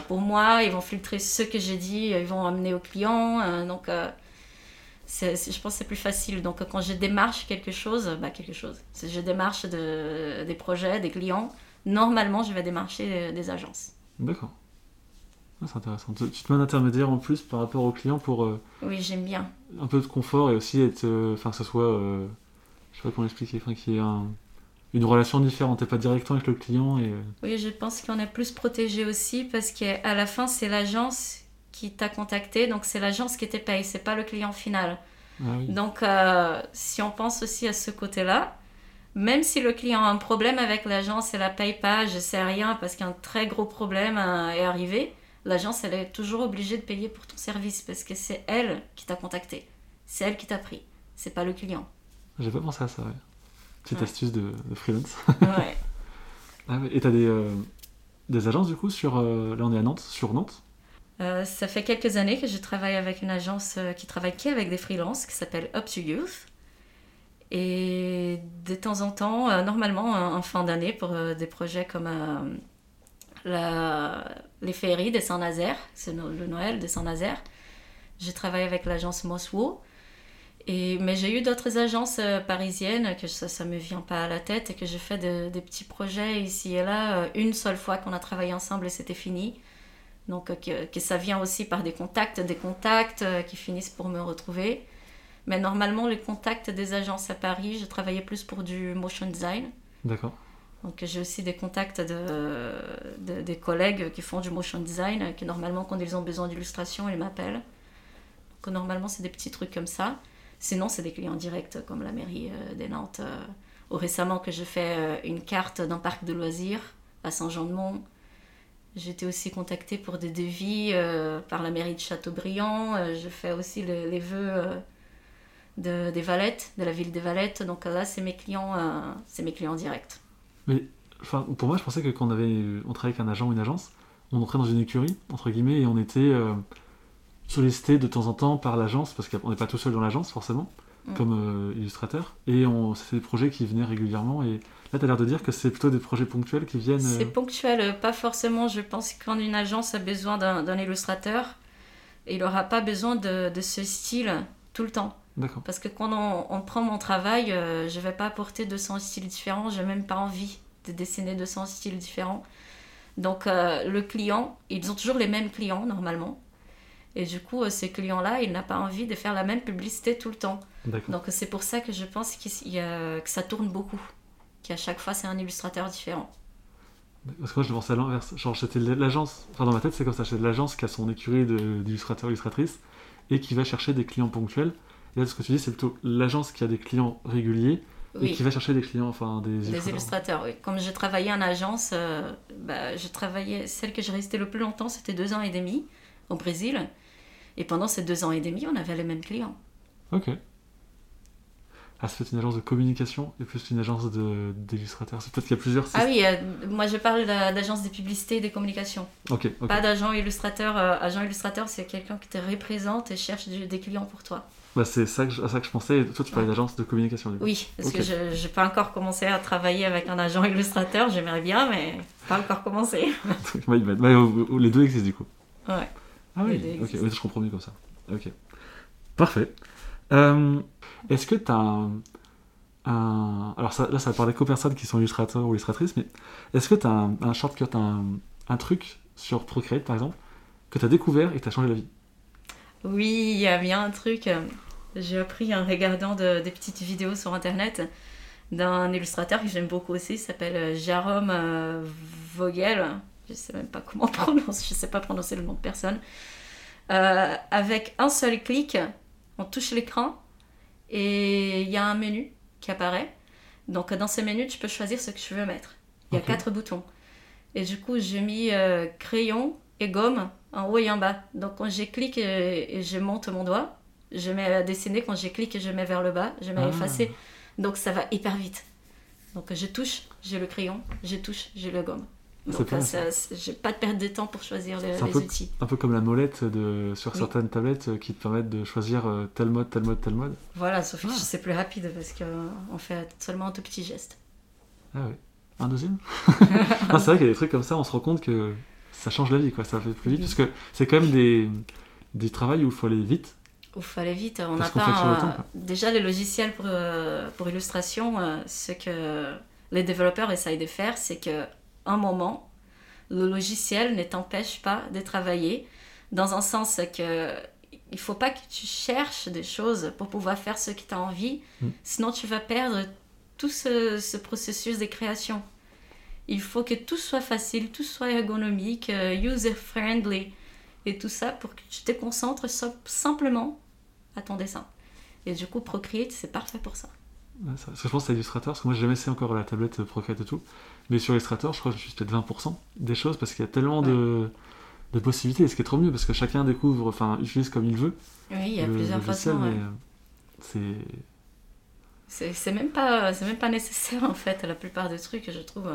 pour moi, ils vont filtrer ce que j'ai dit, ils vont amener au client. Je pense que c'est plus facile. Donc, quand je démarche quelque chose. Si je démarche des projets, des clients, normalement, je vais démarcher des agences. D'accord. Ah, c'est intéressant. Tu te mets un intermédiaire en plus par rapport aux clients pour... Oui, j'aime bien. Un peu de confort et aussi être... que ce soit... je sais pas comment l'expliquer. Qu'il y ait un... une relation différente et pas directement avec le client. Et... Oui, je pense qu'on est plus protégé aussi parce qu'à la fin, c'est l'agence qui t'a contacté, donc c'est l'agence qui te paye, c'est pas le client final. Ah oui. Donc, si on pense aussi à ce côté-là, même si le client a un problème avec l'agence et la paye pas, je sais rien parce qu'un très gros problème est arrivé, l'agence, elle est toujours obligée de payer pour ton service parce que c'est elle qui t'a contacté, c'est elle qui t'a pris, c'est pas le client. J'ai pas pensé à ça, ouais. Petite astuce de freelance. Ouais. Ah, et t'as des agences du coup sur... là on est à Nantes, sur Nantes. Ça fait quelques années que je travaille avec une agence qui travaille avec des freelances qui s'appelle Up to Youth. Et de temps en temps, normalement en fin d'année pour des projets comme les féeries de Saint-Nazaire, c'est le Noël de Saint-Nazaire, je travaille avec l'agence Moswo. Mais j'ai eu d'autres agences parisiennes que ça me vient pas à la tête et que j'ai fait des petits projets ici et là. Une seule fois qu'on a travaillé ensemble et c'était fini. Donc que ça vient aussi par des contacts qui finissent pour me retrouver. Mais normalement, les contacts des agences à Paris, je travaillais plus pour du motion design. D'accord. Donc j'ai aussi des contacts des collègues qui font du motion design, qui normalement, quand ils ont besoin d'illustration, ils m'appellent. Donc normalement, c'est des petits trucs comme ça. Sinon, c'est des clients directs comme la mairie des Nantes. Ou récemment que j'ai fait une carte d'un parc de loisirs à Saint-Jean-de-Mont. J'étais aussi contactée pour des devis par la mairie de Châteaubriand. Je fais aussi les vœux des Vallettes, de la ville des Vallettes. Donc là, c'est mes clients directs. Mais pour moi, je pensais que quand on travaillait avec un agent ou une agence, on entrait dans une écurie, entre guillemets, et on était... sollicité de temps en temps par l'agence, parce qu'on n'est pas tout seul dans l'agence forcément, comme illustrateur, et c'est des projets qui venaient régulièrement, et là tu as l'air de dire que c'est plutôt des projets ponctuels qui viennent... C'est ponctuel, pas forcément, je pense quand une agence a besoin d'un illustrateur, il n'aura pas besoin de ce style tout le temps. D'accord. Parce que quand on prend mon travail, je ne vais pas apporter 200 styles différents, je n'ai même pas envie de dessiner 200 styles différents. Donc le client, ils ont toujours les mêmes clients normalement, et du coup, ce client-là, il n'a pas envie de faire la même publicité tout le temps. D'accord. Donc, c'est pour ça que je pense que ça tourne beaucoup. Qu'à chaque fois, c'est un illustrateur différent. Parce que moi, je pensais à l'inverse. Genre, c'était l'agence... Enfin, dans ma tête, c'est comme ça. C'est l'agence qui a son écurie d'illustrateurs-illustratrices et qui va chercher des clients ponctuels. Et là, ce que tu dis, c'est plutôt l'agence qui a des clients réguliers et qui va chercher des clients, enfin, des illustrateurs. Des illustrateurs, oui. Comme j'ai travaillé en agence, celle que j'ai restée le plus longtemps, c'était 2 ans et demi au Brésil. Et pendant ces 2 ans et demi, on avait les mêmes clients. Ok. Ah, c'est une agence de communication et plus une agence d'illustrateurs. C'est peut-être qu'il y a plusieurs... Ah oui, moi je parle d'agence de publicité et de communication. Ok. Pas d'agent illustrateur. Agent illustrateur, c'est quelqu'un qui te représente et cherche des clients pour toi. Bah, c'est à ça que je pensais. Et toi, tu parlais d'agence de communication. Du coup. Oui, parce que je n'ai pas encore commencé à travailler avec un agent illustrateur. J'aimerais bien, mais pas encore commencé. Les deux existent du coup. Ouais. Ah oui, ok, je comprends mieux comme ça. Ok, parfait. Est-ce que tu as alors là, ça parlait qu'aux personnes qui sont illustrateurs ou illustratrices, mais est-ce que tu as un shortcut, un truc sur Procreate, par exemple, que tu as découvert et que tu as changé la vie? Oui, il y a bien un truc. J'ai appris en regardant des petites vidéos sur Internet d'un illustrateur que j'aime beaucoup aussi, il s'appelle Jérôme Vogel. Je ne sais même pas comment prononcer, je ne sais pas prononcer le nom de personne. Avec un seul clic, on touche l'écran et il y a un menu qui apparaît. Donc dans ce menu, tu peux choisir ce que tu veux mettre. Il y a 4 boutons. Et du coup, j'ai mis crayon et gomme en haut et en bas. Donc quand j'ai clique et je monte mon doigt, je mets à dessiner. Quand j'ai clique et je mets vers le bas, je mets à effacer. Donc ça va hyper vite. Donc je touche, j'ai le crayon, je touche, j'ai le gomme. Donc là, j'ai pas de perte de temps pour choisir les outils. Un peu comme la molette sur certaines tablettes qui te permettent de choisir tel mode, tel mode, tel mode. Voilà, sauf que c'est plus rapide parce qu'on fait seulement un tout petit geste. Ah oui. Un deuxième. Non, c'est vrai qu'il y a des trucs comme ça, on se rend compte que ça change la vie, quoi. Ça fait plus vite. Parce que c'est quand même des travaux où il faut aller vite. On n'a pas... déjà, les logiciels pour illustration, ce que les développeurs essayent de faire, c'est que un moment, le logiciel ne t'empêche pas de travailler, dans un sens que il faut pas que tu cherches des choses pour pouvoir faire ce que tu as envie, sinon tu vas perdre tout ce processus de création. Il faut que tout soit facile, tout soit ergonomique, user-friendly et tout ça pour que tu te concentres simplement à ton dessin. Et du coup, Procreate, c'est parfait pour ça. Parce que je pense à Illustrator, parce que moi j'ai jamais essayé encore la tablette Procreate et tout, mais sur Illustrator, je crois que je suis peut-être 20% des choses parce qu'il y a tellement de possibilités, ce qui est trop mieux parce que chacun découvre, enfin utilise comme il veut. Oui, il y a plusieurs façons. Mais, c'est même pas nécessaire en fait, la plupart des trucs, je trouve,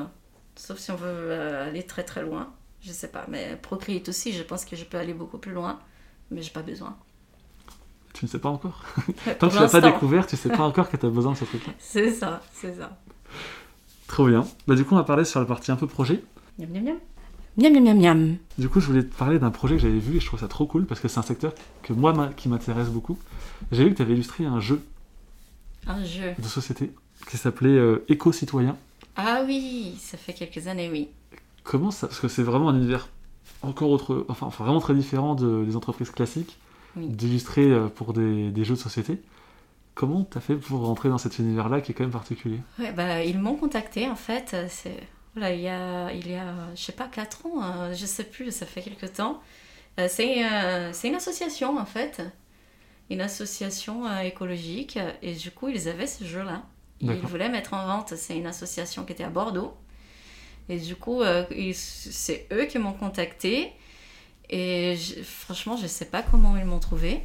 sauf si on veut aller très très loin, je sais pas, mais Procreate aussi, je pense que je peux aller beaucoup plus loin, mais j'ai pas besoin. Tu ne sais pas encore. Tant que tu ne l'as pas découvert, tu ne sais pas encore que tu as besoin de ce truc-là. C'est ça, c'est ça. Trop bien. Bah, du coup, on va parler sur la partie un peu projet. Miam, miam, miam. Miam, miam, miam, miam. Du coup, je voulais te parler d'un projet que j'avais vu et je trouve ça trop cool parce que c'est un secteur que moi, qui m'intéresse beaucoup. J'ai vu que tu avais illustré un jeu. Un jeu. De société qui s'appelait Éco-Citoyen. Ah oui, ça fait quelques années, oui. Comment ça ? Parce que c'est vraiment un univers encore autre... Enfin, vraiment très différent des entreprises classiques. Oui. D'illustrer pour des jeux de société. Comment t'as fait pour rentrer dans cet univers-là qui est quand même particulier ? Ouais, bah, ils m'ont contacté en fait. C'est... Voilà, il y a je sais pas, 4 ans, je sais plus, ça fait quelque temps. C'est une association en fait, une association écologique. Et du coup, ils avaient ce jeu-là. D'accord. Ils voulaient mettre en vente. C'est une association qui était à Bordeaux. Et du coup, c'est eux qui m'ont contacté. Et franchement, je ne sais pas comment ils m'ont trouvé.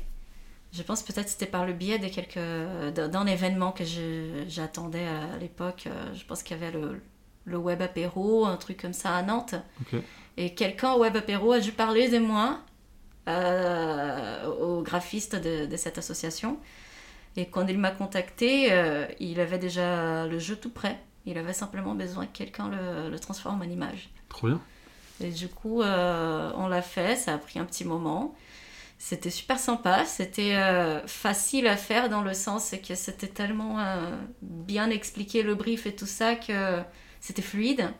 Je pense peut-être que c'était par le biais d'un événement que j'attendais à l'époque. Je pense qu'il y avait le WebApéro, un truc comme ça à Nantes. Okay. Et quelqu'un au WebApéro a dû parler de moi au graphiste de cette association. Et quand il m'a contacté, il avait déjà le jeu tout prêt. Il avait simplement besoin que quelqu'un le transforme en image. Trop bien. Et du coup, on l'a fait, ça a pris un petit moment. C'était super sympa, c'était facile à faire dans le sens que c'était tellement bien expliqué le brief et tout ça que c'était fluide.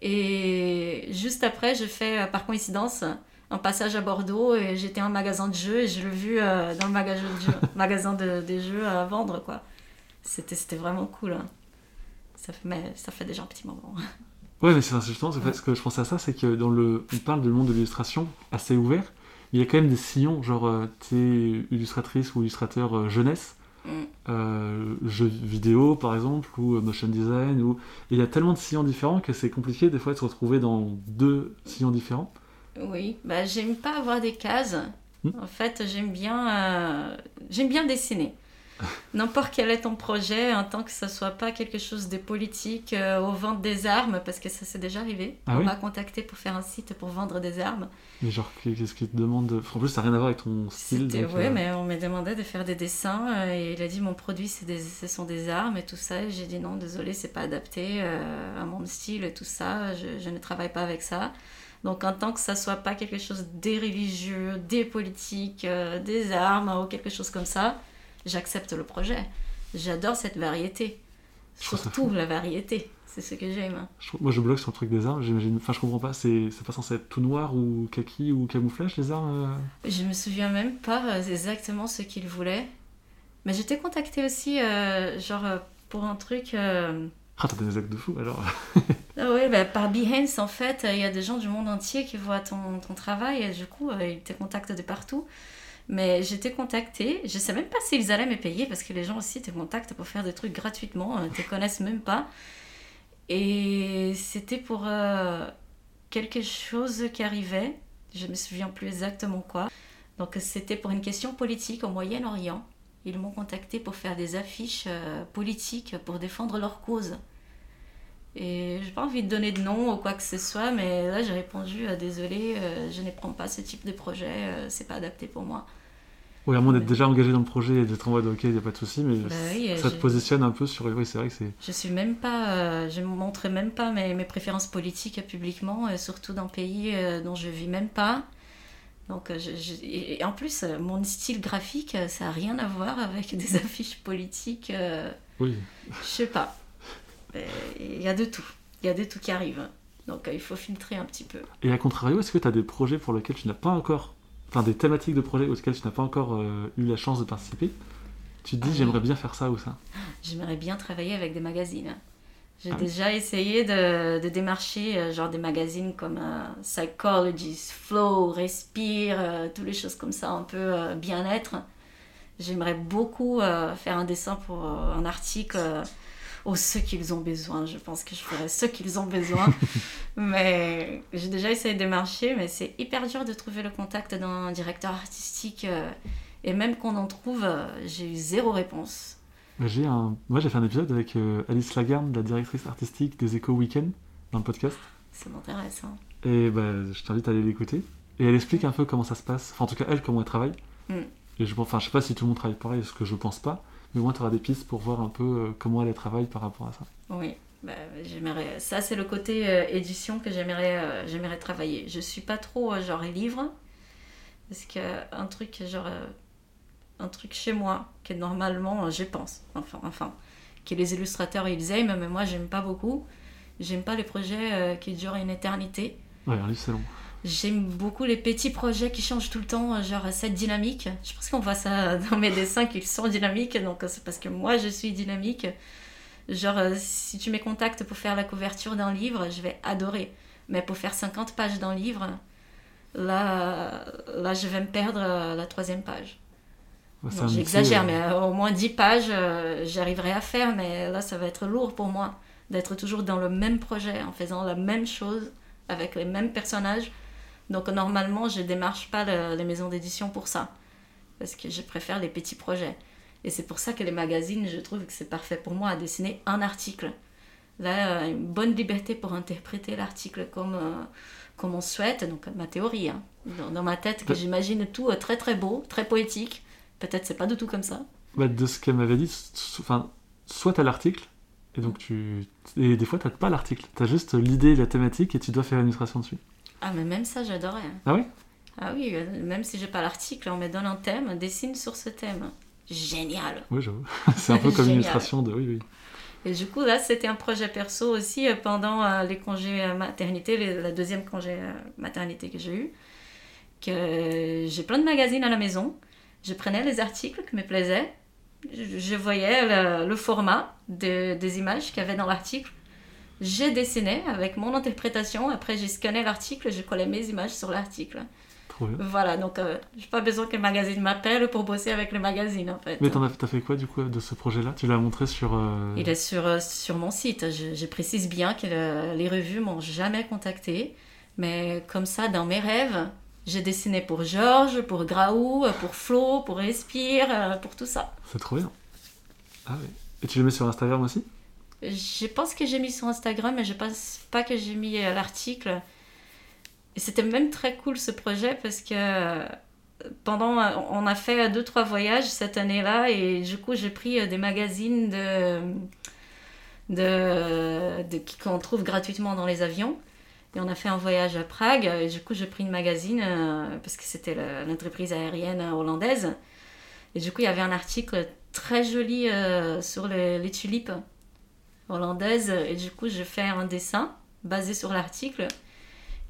Et juste après, j'ai fait, par coïncidence, un passage à Bordeaux et j'étais à un magasin de jeux et je l'ai vu dans le magasin des jeux à vendre, quoi. C'était vraiment cool, hein. Ça fait déjà un petit moment. Ouais, mais c'est justement ce que je pensais à ça, c'est que on parle du monde de l'illustration assez ouvert, il y a quand même des sillons, genre t'es illustratrice ou illustrateur jeunesse, jeux vidéo par exemple, ou motion design, ou... Et il y a tellement de sillons différents que c'est compliqué des fois de se retrouver dans 2 sillons différents. Oui, bah j'aime pas avoir des cases, en fait j'aime bien dessiner. N'importe quel est ton projet, en tant que ça soit pas quelque chose de politique au vendre des armes, parce que ça s'est déjà arrivé. Ah on m'a contacté pour faire un site pour vendre des armes. Mais genre, qu'est-ce qu'ils te demandent ? En plus, ça n'a rien à voir avec ton style. Oui, mais on m'a demandé de faire des dessins et il a dit mon produit, ce sont des armes et tout ça. Et j'ai dit non, désolé, c'est pas adapté à mon style et tout ça. Je ne travaille pas avec ça. Donc, en tant que ça soit pas quelque chose des religieux, des politiques, des armes ou quelque chose comme ça. J'accepte le projet. J'adore cette variété. Surtout la variété. C'est ce que j'aime. Moi, je bloque sur le truc des armes. J'imagine... Enfin, je comprends pas. C'est pas censé être tout noir ou kaki ou camouflage, les armes Je me souviens même pas exactement ce qu'ils voulaient. Mais j'étais contactée aussi, genre, pour un truc... Ah, t'as des actes de fou, alors. Ah ouais, bah, par Behance, en fait, il y a des gens du monde entier qui voient ton travail. Et du coup, ils te contactent de partout. Mais j'étais contactée, je sais même pas s'ils allaient me payer parce que les gens aussi te contactent pour faire des trucs gratuitement, ils te connaissent même pas. Et c'était pour quelque chose qui arrivait, je me souviens plus exactement quoi. Donc c'était pour une question politique au Moyen-Orient. Ils m'ont contactée pour faire des affiches politiques pour défendre leur cause. Et j'ai pas envie de donner de nom ou quoi que ce soit, mais là j'ai répondu « Désolée, je ne prends pas ce type de projet, c'est pas adapté pour moi ». Oui, à moins d'être déjà engagé dans le projet et d'être en mode « Ok, il n'y a pas de souci », mais bah oui, ça te positionne un peu sur... Oui, c'est vrai que c'est... Je ne montrais même pas mes préférences politiques publiquement, surtout dans un pays dont je ne vis même pas. Donc, et en plus, mon style graphique, ça n'a rien à voir avec des affiches politiques. Oui. Je sais pas. Il y a de tout qui arrive, donc il faut filtrer un petit peu. Et à contrario, est-ce que tu as des projets pour lesquels tu n'as pas encore, enfin des thématiques de projets auxquelles tu n'as pas encore eu la chance de participer Tu te dis, j'aimerais bien faire ça ou ça. J'aimerais bien travailler avec des magazines. J'ai déjà essayé de démarcher genre des magazines comme Psychologies, Flo, Respire, toutes les choses comme ça, un peu bien-être. J'aimerais beaucoup faire un dessin pour un article aux ceux qu'ils ont besoin. Je pense que je ferais ceux qu'ils ont besoin. Mais j'ai déjà essayé de démarcher, mais c'est hyper dur de trouver le contact d'un directeur artistique. Et même quand on en trouve, j'ai eu zéro réponse. Moi, j'ai fait un épisode avec Alice Lagarde, la directrice artistique des Échos Week-end, dans le podcast. Ça m'intéresse. Hein. Et je t'invite à aller l'écouter. Et elle explique un peu comment ça se passe. Enfin, en tout cas, elle, comment elle travaille. Et je sais pas si tout le monde travaille pareil, ce que je pense pas. Mais au moins, tu auras des pistes pour voir un peu comment elle travaille par rapport à ça. Oui, j'aimerais... ça, c'est le côté édition que j'aimerais travailler. Je suis pas trop genre livre. Parce qu'un truc genre... un truc chez moi que normalement je pense enfin que les illustrateurs ils aiment, mais moi j'aime pas beaucoup. J'aime pas les projets qui durent une éternité. Ouais, un livre c'est long. J'aime beaucoup les petits projets qui changent tout le temps, genre cette dynamique. Je pense qu'on voit ça dans mes dessins qu'ils sont dynamiques, donc c'est parce que moi je suis dynamique. Genre si tu me contactes pour faire la couverture d'un livre, je vais adorer, mais pour faire 50 pages d'un livre, là je vais me perdre la troisième page. Bon, j'exagère, mais au moins 10 pages, j'arriverai à faire. Mais là, ça va être lourd pour moi d'être toujours dans le même projet, en faisant la même chose, avec les mêmes personnages. Donc normalement, je ne démarche pas les maisons d'édition pour ça, parce que je préfère les petits projets. Et c'est pour ça que les magazines, je trouve que c'est parfait pour moi à dessiner un article. Là, une bonne liberté pour interpréter l'article comme on souhaite. Donc ma théorie, hein, dans ma tête, que j'imagine tout très très beau, très poétique. Peut-être c'est pas du tout comme ça. Bah, de ce qu'elle m'avait dit, soit t'as l'article, et donc et des fois t'as pas l'article, t'as juste l'idée, la thématique, et tu dois faire une illustration dessus. Ah mais même ça j'adorais. Ah oui. Ah oui, même si j'ai pas l'article, on me donne un thème, dessine sur ce thème. Génial. Oui j'avoue, c'est un peu comme l'illustration de oui. Et du coup là c'était un projet perso aussi pendant les congés maternité, la deuxième congé maternité que j'ai eu, que j'ai plein de magazines à la maison. Je prenais les articles qui me plaisaient, je voyais le format des images qu'il y avait dans l'article, je dessinais avec mon interprétation, après j'ai scanné l'article, je collais mes images sur l'article. Trop bien. Voilà, donc j'ai pas besoin que le magazine m'appelle pour bosser avec le magazine en fait. Mais t'as fait quoi du coup de ce projet-là ? Tu l'as montré sur... Il est sur mon site, je précise bien que les revues m'ont jamais contactée, mais comme ça dans mes rêves... J'ai dessiné pour Georges, pour Graou, pour Flo, pour Respire, pour tout ça. C'est trop bien. Ah oui. Et tu les mets sur Instagram aussi ? Je pense que j'ai mis sur Instagram, mais je pense pas que j'ai mis l'article. Et c'était même très cool ce projet parce que on a fait 2-3 voyages cette année-là et du coup j'ai pris des magazines qu'on trouve gratuitement dans les avions. Et on a fait un voyage à Prague, et du coup j'ai pris une magazine, parce que c'était l'entreprise aérienne hollandaise. Et du coup il y avait un article très joli sur les tulipes hollandaises, et du coup j'ai fait un dessin basé sur l'article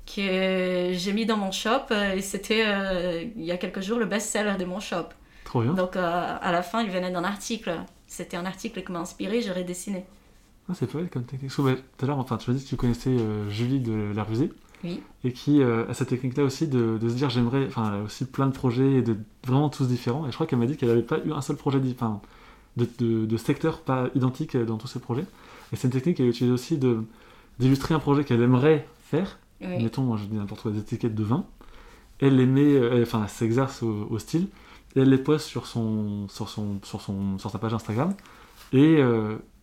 que j'ai mis dans mon shop, et c'était il y a quelques jours le best-seller de mon shop. Trop bien. Donc à la fin il venait d'un article, c'était un article qui m'a inspiré, j'ai redessiné. Ah, c'est pas mal comme technique. Tout à l'heure, tu m'as dit que tu connaissais Julie de La Rusée. Oui. Et qui a cette technique-là aussi de se dire j'aimerais. Enfin, elle a aussi plein de projets et vraiment tous différents. Et je crois qu'elle m'a dit qu'elle n'avait pas eu un seul projet de secteur pas identique dans tous ses projets. Et c'est une technique qu'elle utilise aussi d'illustrer un projet qu'elle aimerait faire. Oui. Mettons, je dis n'importe quoi, des étiquettes de vin. Elle les met, elle s'exerce au style. Et elle les poste sur sa page Instagram. Et.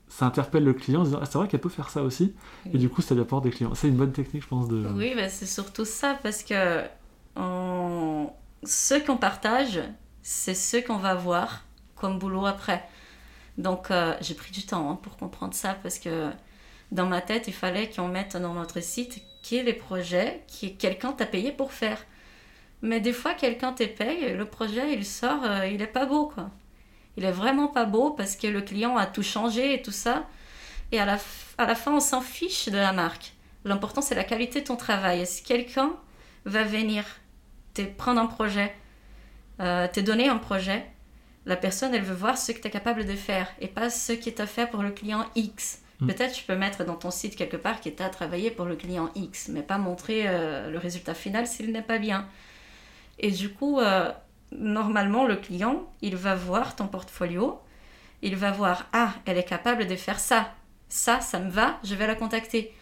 Ça interpelle le client en disant « Ah, c'est vrai qu'elle peut faire ça aussi ». Et du coup, ça lui apporte des clients. C'est une bonne technique, je pense. Oui, c'est surtout ça, parce que ce qu'on partage, c'est ce qu'on va voir comme boulot après. Donc, j'ai pris du temps pour comprendre ça, parce que dans ma tête, il fallait qu'on mette dans notre site qui est les projets que quelqu'un t'a payé pour faire. Mais des fois, quelqu'un te paye, le projet, il sort, il n'est pas beau, quoi. Il est vraiment pas beau parce que le client a tout changé et tout ça. Et à la fin, on s'en fiche de la marque. L'important, c'est la qualité de ton travail. Est-ce que quelqu'un va venir te prendre un projet, te donner un projet la personne, elle veut voir ce que tu es capable de faire et pas ce qui est offert pour le client X. Peut-être tu peux mettre dans ton site quelque part que tu as travaillé pour le client X, mais pas montrer le résultat final s'il n'est pas bien. Et du coup, normalement, le client, il va voir ton portfolio, il va voir « Ah, elle est capable de faire ça, ça, ça me va, je vais la contacter ».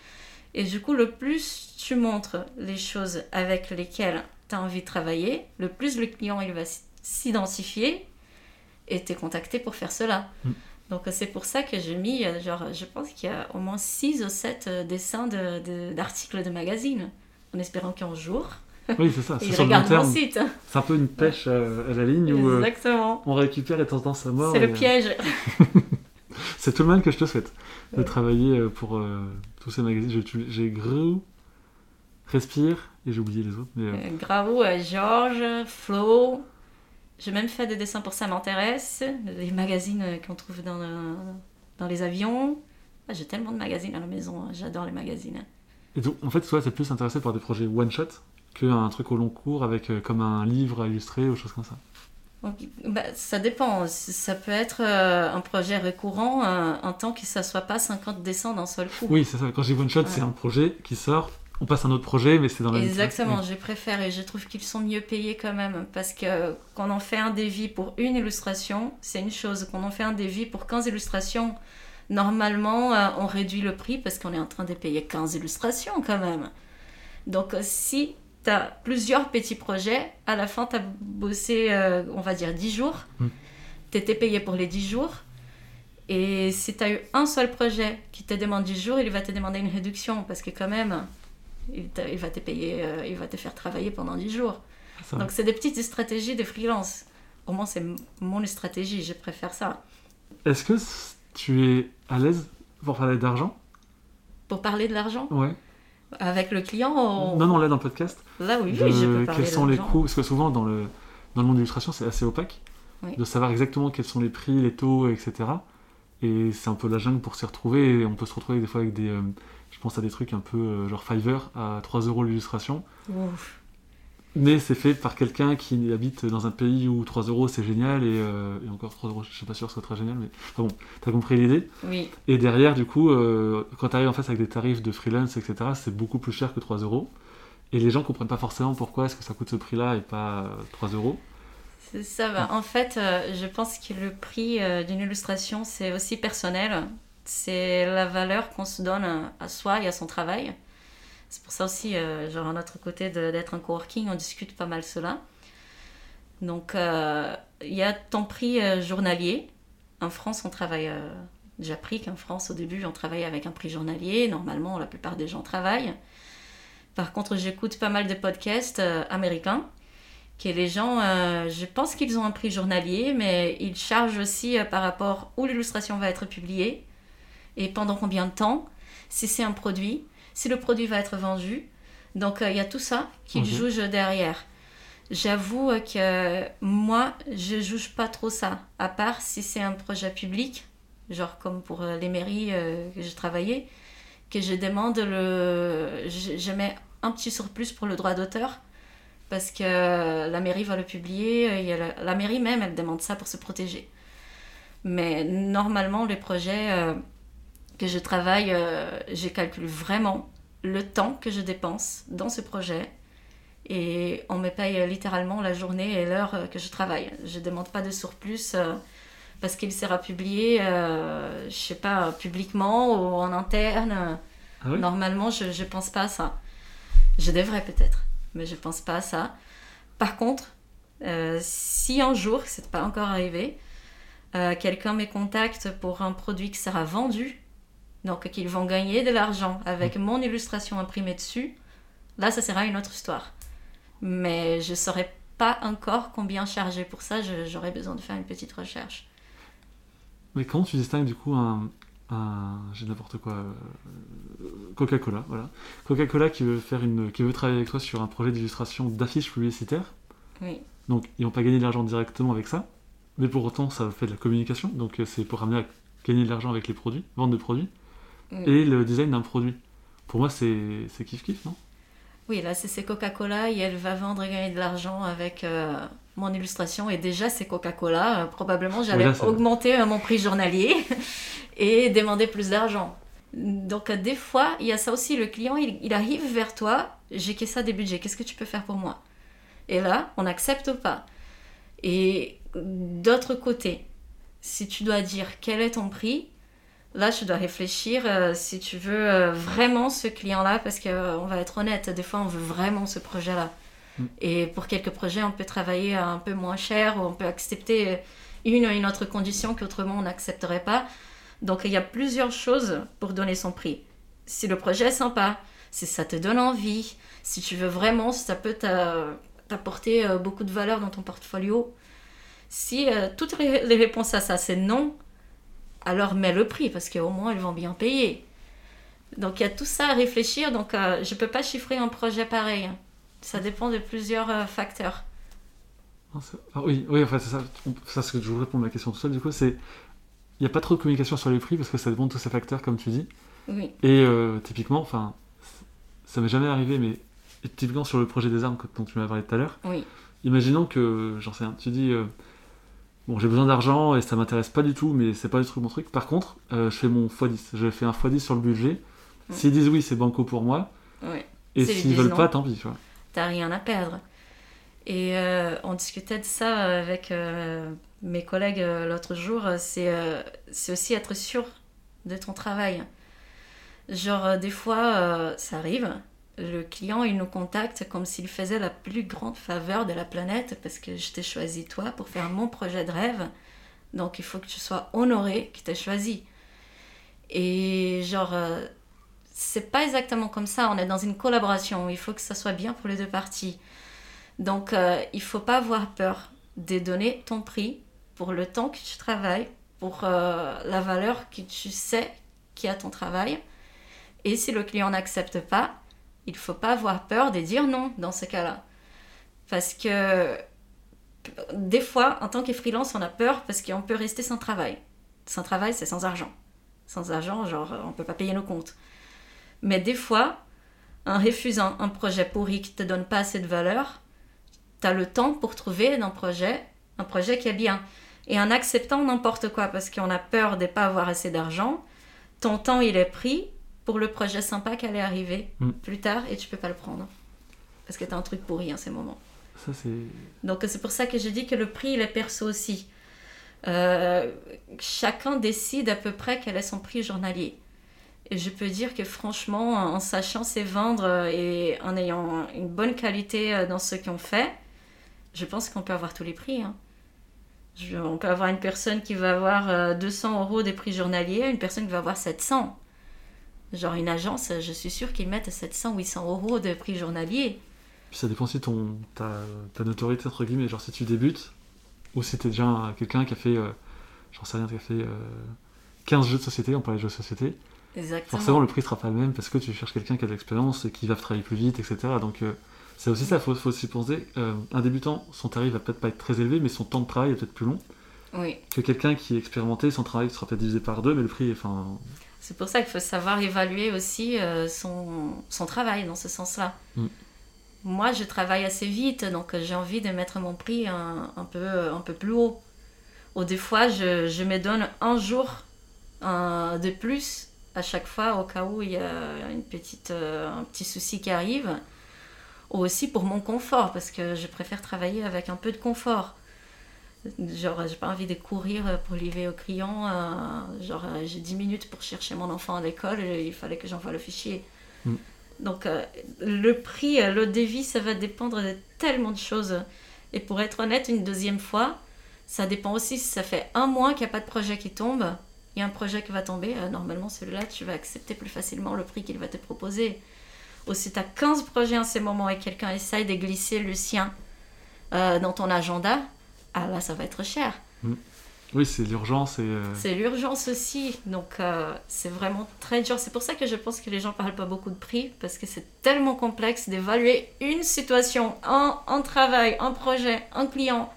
Et du coup, le plus tu montres les choses avec lesquelles tu as envie de travailler, le plus le client il va s'identifier et te contacter pour faire cela. Donc, c'est pour ça que j'ai mis, genre, je pense qu'il y a au moins 6 ou 7 dessins d'articles de magazines, en espérant qu'un jour, oui, c'est ça. Ils regardent mon site. C'est un peu une pêche à la ligne où on récupère les tendances à mort. C'est le piège. C'est tout le mal que je te souhaite de travailler pour tous ces magazines. J'ai Grou, Respire, et j'ai oublié les autres. Grou, Georges, Flo. J'ai même fait des dessins pour Ça m'intéresse, les magazines qu'on trouve dans les avions. Ah, j'ai tellement de magazines à la maison, j'adore les magazines. Et donc, en fait, toi, t'es plus intéressé par des projets one-shot qu'un truc au long cours avec comme un livre à illustrer ou choses comme ça. Okay. Bah, ça dépend. Ça peut être un projet récurrent en tant que ça ne soit pas 50 dessins d'un seul coup. Oui, c'est ça. Quand j'ai one shot, c'est un projet qui sort. On passe à un autre projet, mais c'est dans la même. Exactement. Je préfère et je trouve qu'ils sont mieux payés quand même. Parce que quand on fait un dévis pour une illustration, c'est une chose. Quand on fait un dévis pour 15 illustrations, normalement, on réduit le prix parce qu'on est en train de payer 15 illustrations quand même. Donc, si t'as plusieurs petits projets, à la fin t'as bossé, on va dire 10 jours, t'étais payé pour les 10 jours, et si t'as eu un seul projet qui te demande 10 jours, il va te demander une réduction, parce que quand même, il va te payer, il va te faire travailler pendant 10 jours. Ça Donc c'est des petites stratégies de freelance. Au moins c'est mon stratégie, je préfère ça. Est-ce que tu es à l'aise pour parler d'argent? Pour parler de l'argent? Ouais. Avec le client on... Non, là dans le podcast. Là, oui, je peux parler. Quels sont les coûts? Parce que souvent, dans le monde de l'illustration, c'est assez opaque de savoir exactement quels sont les prix, les taux, etc. Et c'est un peu la jungle pour s'y retrouver. Et on peut se retrouver des fois avec des... je pense à des trucs un peu genre Fiverr à 3 € l'illustration. Ouf. Mais c'est fait par quelqu'un qui habite dans un pays où 3 € c'est génial, et encore 3 €, je suis pas sûr que ce soit très génial, mais enfin bon, t'as compris l'idée. Oui. Et derrière, du coup, quand t'arrives en face avec des tarifs de freelance, etc., c'est beaucoup plus cher que 3 €. Et les gens comprennent pas forcément pourquoi est-ce que ça coûte ce prix-là et pas 3 €. C'est ça, bah, en fait, je pense que le prix d'une illustration, c'est aussi personnel. C'est la valeur qu'on se donne à soi et à son travail. C'est pour ça aussi, genre à notre côté d'être en coworking, on discute pas mal cela. Donc, il y a ton prix journalier. En France, on travaille... J'ai appris qu'en France, au début, on travaillait avec un prix journalier. Normalement, la plupart des gens travaillent. Par contre, j'écoute pas mal de podcasts américains. Que les gens, je pense qu'ils ont un prix journalier, mais ils chargent aussi par rapport où l'illustration va être publiée et pendant combien de temps, si c'est un produit... si le produit va être vendu. Donc, il y a tout ça qui juge derrière. J'avoue que moi, je ne juge pas trop ça, à part si c'est un projet public, genre comme pour les mairies que j'ai travaillé, que je demande je mets un petit surplus pour le droit d'auteur, parce que la mairie va le publier, et la mairie même, elle demande ça pour se protéger. Mais normalement, les projets... que je travaille, je calcule vraiment le temps que je dépense dans ce projet et on me paye littéralement la journée et l'heure que je travaille. Je ne demande pas de surplus parce qu'il sera publié, je ne sais pas, publiquement ou en interne. Ah oui? Normalement, je ne pense pas à ça. Je devrais peut-être, mais je ne pense pas à ça. Par contre, si un jour, ce n'est pas encore arrivé, quelqu'un me contacte pour un produit qui sera vendu, donc qu'ils vont gagner de l'argent avec mon illustration imprimée dessus, là, ça sera une autre histoire. Mais je ne saurais pas encore combien charger pour ça, j'aurais besoin de faire une petite recherche. Mais comment tu distingues du coup un j'ai n'importe quoi, Coca-Cola, voilà. Coca-Cola qui veut travailler avec toi sur un projet d'illustration d'affiches publicitaires. Oui. Donc, ils n'ont pas gagné de l'argent directement avec ça, mais pour autant, ça fait de la communication, donc c'est pour amener à gagner de l'argent avec les produits, vendre de produits. Et le design d'un produit. Pour moi, c'est kiff-kiff, non? Oui, là, c'est Coca-Cola et elle va vendre et gagner de l'argent avec mon illustration. Et déjà, c'est Coca-Cola. Probablement, j'allais augmenter mon prix journalier et demander plus d'argent. Donc, des fois, il y a ça aussi. Le client, il arrive vers toi. J'ai que ça des budgets. Qu'est-ce que tu peux faire pour moi? Et là, on n'accepte pas. Et d'autre côté, si tu dois dire quel est ton prix, là, tu dois réfléchir si tu veux vraiment ce client-là, parce qu'on va être honnête, des fois, on veut vraiment ce projet-là. Et pour quelques projets, on peut travailler un peu moins cher, ou on peut accepter une autre condition qu'autrement, on n'accepterait pas. Donc, il y a plusieurs choses pour donner son prix. Si le projet est sympa, si ça te donne envie, si tu veux vraiment, si ça peut t'apporter beaucoup de valeur dans ton portfolio. Si toutes les réponses à ça, c'est non, alors mets le prix, parce qu'au moins, elles vont bien payer. Donc, il y a tout ça à réfléchir. Donc, je ne peux pas chiffrer un projet pareil. Ça dépend de plusieurs facteurs. Ah, oui, enfin, c'est ça. Ça, ce que je voulais répondre à ma question tout seul, du coup, c'est il n'y a pas trop de communication sur les prix, parce que ça dépend de tous ces facteurs, comme tu dis. Oui. Et typiquement, enfin, ça m'est jamais arrivé, mais typiquement sur le projet des armes dont tu m'as parlé tout à l'heure, oui. Imaginons que, j'en sais rien, tu dis... bon, j'ai besoin d'argent et ça m'intéresse pas du tout, mais c'est pas du tout mon truc. Par contre, je fais mon x10. Je fais un x10 sur le budget. Mmh. S'ils disent oui, c'est banco pour moi. Ouais. Et s'ils veulent non, pas, tant pis. Tu vois. T'as rien à perdre. Et on discutait de ça avec mes collègues l'autre jour. C'est aussi être sûr de ton travail. Genre, des fois, ça arrive. Le client, il nous contacte comme s'il faisait la plus grande faveur de la planète, parce que je t'ai choisi toi pour faire mon projet de rêve, donc il faut que tu sois honoré qu'il t'ait choisi. Et genre, c'est pas exactement comme ça, on est dans une collaboration, il faut que ça soit bien pour les deux parties. Donc il faut pas avoir peur de donner ton prix pour le temps que tu travailles, pour la valeur que tu sais qu'il y a ton travail. Et si le client n'accepte pas, il ne faut pas avoir peur de dire non dans ce cas-là. Parce que des fois, en tant que freelance, on a peur parce qu'on peut rester sans travail. Sans travail, c'est sans argent. Sans argent, genre, on ne peut pas payer nos comptes. Mais des fois, en refusant un projet pourri qui ne te donne pas assez de valeur, tu as le temps pour trouver un projet qui est bien. Et en acceptant n'importe quoi parce qu'on a peur de ne pas avoir assez d'argent, ton temps, il est pris pour le projet sympa qui allait arriver plus tard, et tu peux pas le prendre parce que t'as un truc pourri en ces moments. Ça, c'est... Donc c'est pour ça que je dis que le prix, il est perso aussi. Chacun décide à peu près quel est son prix journalier. Et je peux dire que franchement, en sachant se vendre et en ayant une bonne qualité dans ce qu'on fait, je pense qu'on peut avoir tous les prix, hein. On peut avoir une personne qui va avoir 200 € des prix journaliers, une personne qui va avoir 700. Genre une agence, je suis sûre qu'ils mettent 700-800 € de prix journalier. Puis ça dépend si ta notoriété, entre guillemets, genre si tu débutes, ou si t'es déjà quelqu'un qui a fait, j'en sais rien, qui a fait 15 jeux de société, on parlait de jeux de société. Exactement. Forcément, le prix ne sera pas le même parce que tu cherches quelqu'un qui a de l'expérience et qui va travailler plus vite, etc. Donc c'est aussi ça, il faut aussi penser. Un débutant, son tarif va peut-être pas être très élevé, mais son temps de travail est peut-être plus long. Oui. Que quelqu'un qui est expérimenté, son travail sera peut-être divisé par deux, mais le prix est... C'est pour ça qu'il faut savoir évaluer aussi son travail dans ce sens-là. Mm. Moi, je travaille assez vite, donc j'ai envie de mettre mon prix un peu plus haut. Ou des fois, je me donne un jour de plus à chaque fois, au cas où il y a un petit souci qui arrive. Ou aussi pour mon confort, parce que je préfère travailler avec un peu de confort. Genre, j'ai pas envie de courir pour livrer au client. Genre, j'ai 10 minutes pour chercher mon enfant à l'école et il fallait que j'envoie le fichier. Mm. Donc, le prix, le devis, ça va dépendre de tellement de choses. Et pour être honnête, une deuxième fois, ça dépend aussi si ça fait un mois qu'il n'y a pas de projet qui tombe. Il y a un projet qui va tomber, normalement, celui-là, tu vas accepter plus facilement le prix qu'il va te proposer. Ou si tu as 15 projets en ces moments et quelqu'un essaye de glisser le sien dans ton agenda, ah là, ça va être cher. Oui, c'est l'urgence. C'est l'urgence aussi. Donc, c'est vraiment très dur. C'est pour ça que je pense que les gens ne parlent pas beaucoup de prix, parce que c'est tellement complexe d'évaluer une situation, un travail, un projet, un client.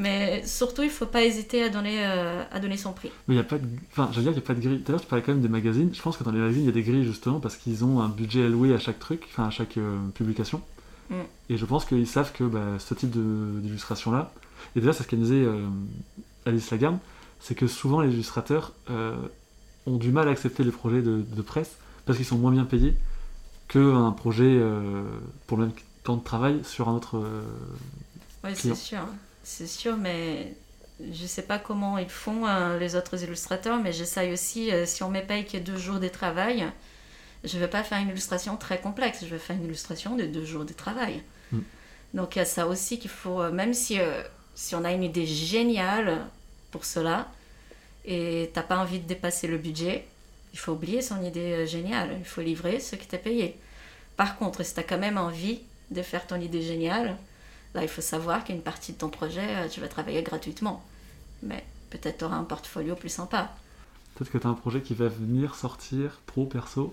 Mais surtout, il ne faut pas hésiter à donner son prix. Mais il n'y a pas de... Enfin, j'allais dire qu'il n'y a pas de grille. D'ailleurs, tu parlais quand même des magazines. Je pense que dans les magazines, il y a des grilles, justement, parce qu'ils ont un budget alloué à chaque truc, enfin, à chaque publication. Mm. Et je pense qu'ils savent que ce type d'illustration-là... Et d'ailleurs, c'est ce qu'elle disait Alice Lagarde, c'est que souvent, les illustrateurs ont du mal à accepter les projets de presse parce qu'ils sont moins bien payés qu'un projet pour le même temps de travail sur un autre oui, client. C'est sûr, mais je sais pas comment ils font les autres illustrateurs, mais j'essaye aussi, si on me paye que 2 jours de travail, je ne vais pas faire une illustration très complexe, je vais faire une illustration de 2 jours de travail. Mm. Donc il y a ça aussi qu'il faut, même si on a une idée géniale pour cela, et t'as pas envie de dépasser le budget, il faut oublier son idée géniale, il faut livrer ce qui t'est payé. Par contre, si t'as quand même envie de faire ton idée géniale, là, il faut savoir qu'une partie de ton projet, tu vas travailler gratuitement. Mais peut-être tu auras un portfolio plus sympa. Peut-être que tu as un projet qui va venir sortir, pro, perso.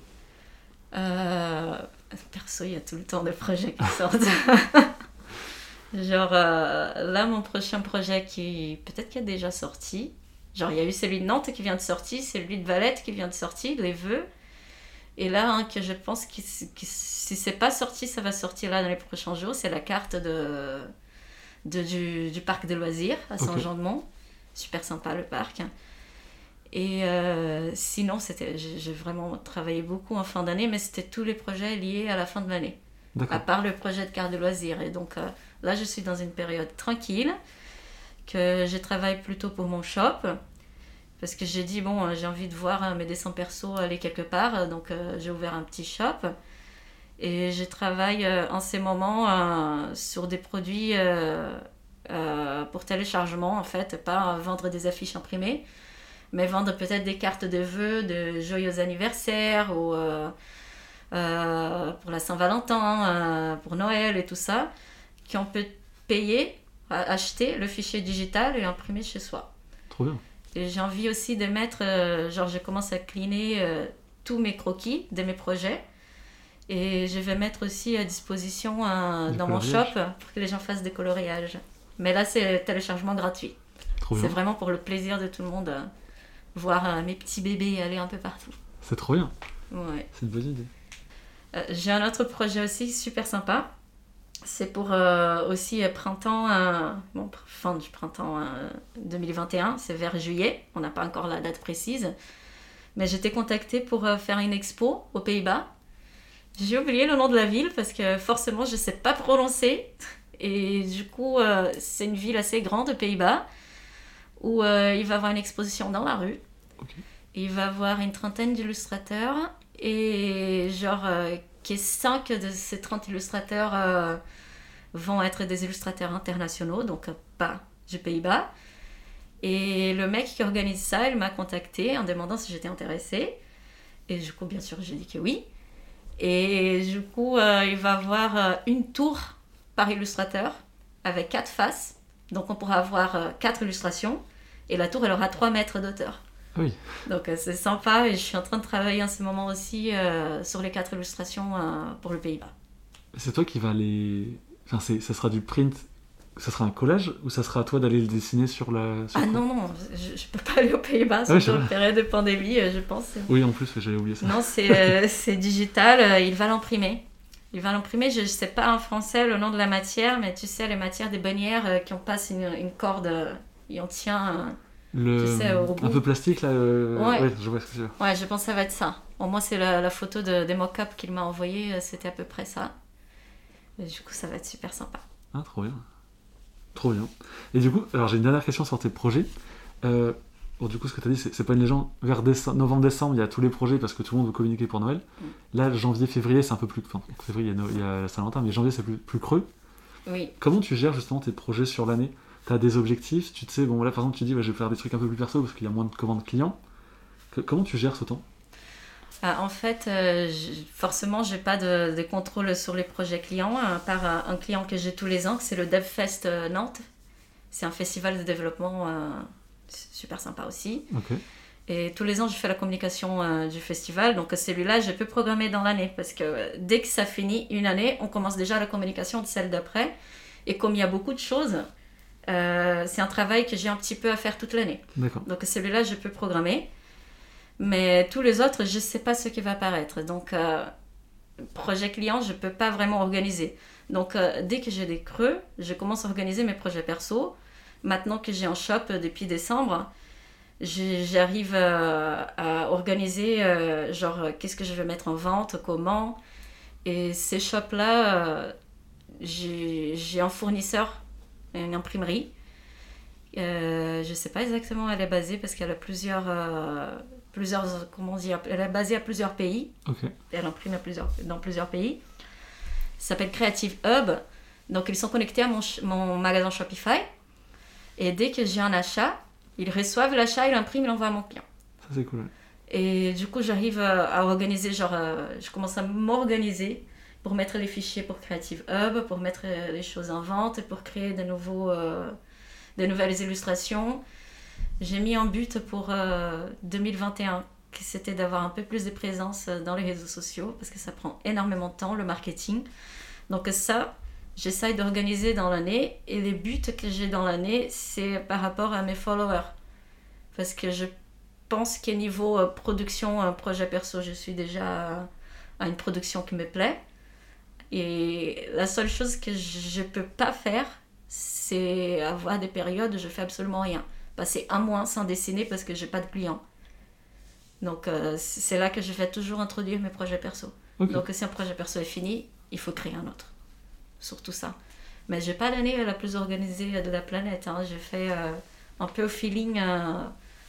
Perso, il y a tout le temps des projets qui sortent. Genre, là, mon prochain projet qui peut-être qu'il a déjà sorti. Genre, il y a eu celui de Nantes qui vient de sortir, celui de Valette qui vient de sortir, les vœux. Et là, que je pense que si c'est pas sorti, ça va sortir là dans les prochains jours. C'est la carte du parc de loisirs à Saint-Jean-de-Mont. Okay. Super sympa le parc. Et sinon, j'ai vraiment travaillé beaucoup en fin d'année, mais c'était tous les projets liés à la fin de l'année. D'accord. À part le projet de carte de loisirs. Et donc là, je suis dans une période tranquille, que je travaille plutôt pour mon shop. Parce que j'ai dit, bon, j'ai envie de voir mes dessins perso aller quelque part. Donc, j'ai ouvert un petit shop. Et je travaille en ces moments sur des produits pour téléchargement, en fait. Pas vendre des affiches imprimées, mais vendre peut-être des cartes de vœux, de joyeux anniversaires, ou pour la Saint-Valentin, pour Noël et tout ça, qu'on peut payer, acheter le fichier digital et imprimer chez soi. Trop bien. Et j'ai envie aussi de mettre, genre je commence à cliner tous mes croquis de mes projets et je vais mettre aussi à disposition dans mon shop pour que les gens fassent des coloriages. Mais là c'est téléchargement gratuit. Trop bien. C'est vraiment pour le plaisir de tout le monde, voir mes petits bébés aller un peu partout. C'est trop bien. Ouais. C'est une bonne idée. J'ai un autre projet aussi super sympa. C'est pour aussi printemps, fin du printemps 2021, c'est vers juillet, on n'a pas encore la date précise. Mais j'étais contactée pour faire une expo aux Pays-Bas. J'ai oublié le nom de la ville parce que forcément je ne sais pas prononcer. Et du coup, c'est une ville assez grande aux Pays-Bas où il va y avoir une exposition dans la rue. Okay. Il va y avoir une trentaine d'illustrateurs et genre... 5 de ces 30 illustrateurs vont être des illustrateurs internationaux, donc pas du Pays-Bas. Et le mec qui organise ça, il m'a contactée en demandant si j'étais intéressée. Et du coup, bien sûr, j'ai dit que oui. Et du coup, il va avoir une tour par illustrateur avec 4 faces. Donc on pourra avoir 4 illustrations. Et la tour, elle aura 3 mètres d'auteur. Oui. Donc c'est sympa et je suis en train de travailler en ce moment aussi sur les 4 illustrations pour le Pays-Bas. C'est toi qui vas les... Enfin, ça sera du print, ça sera un collage ou ça sera à toi d'aller le dessiner sur la... Sur non, je peux pas aller aux Pays-Bas surtout en période de pandémie, je pense. Oui, en plus, j'avais oublié ça. Non, c'est digital, il va l'imprimer. Je sais pas en français le nom de la matière, mais tu sais, les matières des bannières qui on passe une corde et on tient... tu sais, un peu plastique là ouais, je vois ce que tu veux. Ouais, je pense que ça va être ça. Bon, moi c'est la photo des mock-ups qu'il m'a envoyé, c'était à peu près ça. Et du coup ça va être super sympa. Ah, trop bien. Et du coup, alors j'ai une dernière question sur tes projets. Bon, du coup ce que tu as dit c'est pas une légende, vers novembre-décembre il y a tous les projets parce que tout le monde veut communiquer pour Noël. Là janvier-février c'est un peu plus, enfin février il y a la Saint-Valentin mais janvier c'est plus creux. Oui. Comment tu gères justement tes projets sur l'année? T'as des objectifs, tu te sais, bon là par exemple tu dis je vais faire des trucs un peu plus perso parce qu'il y a moins de commandes clients. Comment tu gères ce temps ? En fait, forcément j'ai pas de contrôle sur les projets clients, à part un client que j'ai tous les ans, que c'est le DevFest Nantes. C'est un festival de développement super sympa aussi. Okay. Et tous les ans je fais la communication du festival, donc celui-là je peux programmer dans l'année parce que dès que ça finit une année, on commence déjà la communication de celle d'après. Et comme il y a beaucoup de choses... C'est un travail que j'ai un petit peu à faire toute l'année. D'accord. Donc celui-là, je peux programmer. Mais tous les autres, je ne sais pas ce qui va apparaître. Donc, projet client, je ne peux pas vraiment organiser. Donc, dès que j'ai des creux, je commence à organiser mes projets perso. Maintenant que j'ai un shop depuis décembre, j'arrive à organiser, genre, qu'est-ce que je vais mettre en vente, comment. Et ces shops-là, j'ai un fournisseur, une imprimerie. Je ne sais pas exactement où elle est basée parce qu'elle a plusieurs, comment dire, elle est basée à plusieurs pays. Okay. Elle imprime dans plusieurs pays. Ça s'appelle Creative Hub. Donc, ils sont connectés à mon magasin Shopify. Et dès que j'ai un achat, ils reçoivent l'achat, ils l'impriment, ils l'envoient à mon client. Ça, c'est cool. Et du coup, j'arrive à organiser, genre, je commence à m'organiser pour mettre les fichiers pour Creative Hub, pour mettre les choses en vente, pour créer de nouvelles illustrations. J'ai mis un but pour 2021, qui c'était d'avoir un peu plus de présence dans les réseaux sociaux, parce que ça prend énormément de temps, le marketing. Donc ça, j'essaye d'organiser dans l'année, et les buts que j'ai dans l'année, c'est par rapport à mes followers. Parce que je pense qu'à niveau production, projet perso, je suis déjà à une production qui me plaît. Et la seule chose que je peux pas faire, c'est avoir des périodes où je fais absolument rien. Passer un mois sans dessiner parce que j'ai pas de clients. Donc c'est là que je vais toujours introduire mes projets perso. Okay. Donc si un projet perso est fini, il faut créer un autre. Surtout ça. Mais j'ai pas l'année la plus organisée de la planète. Hein. J'ai fait un peu au feeling.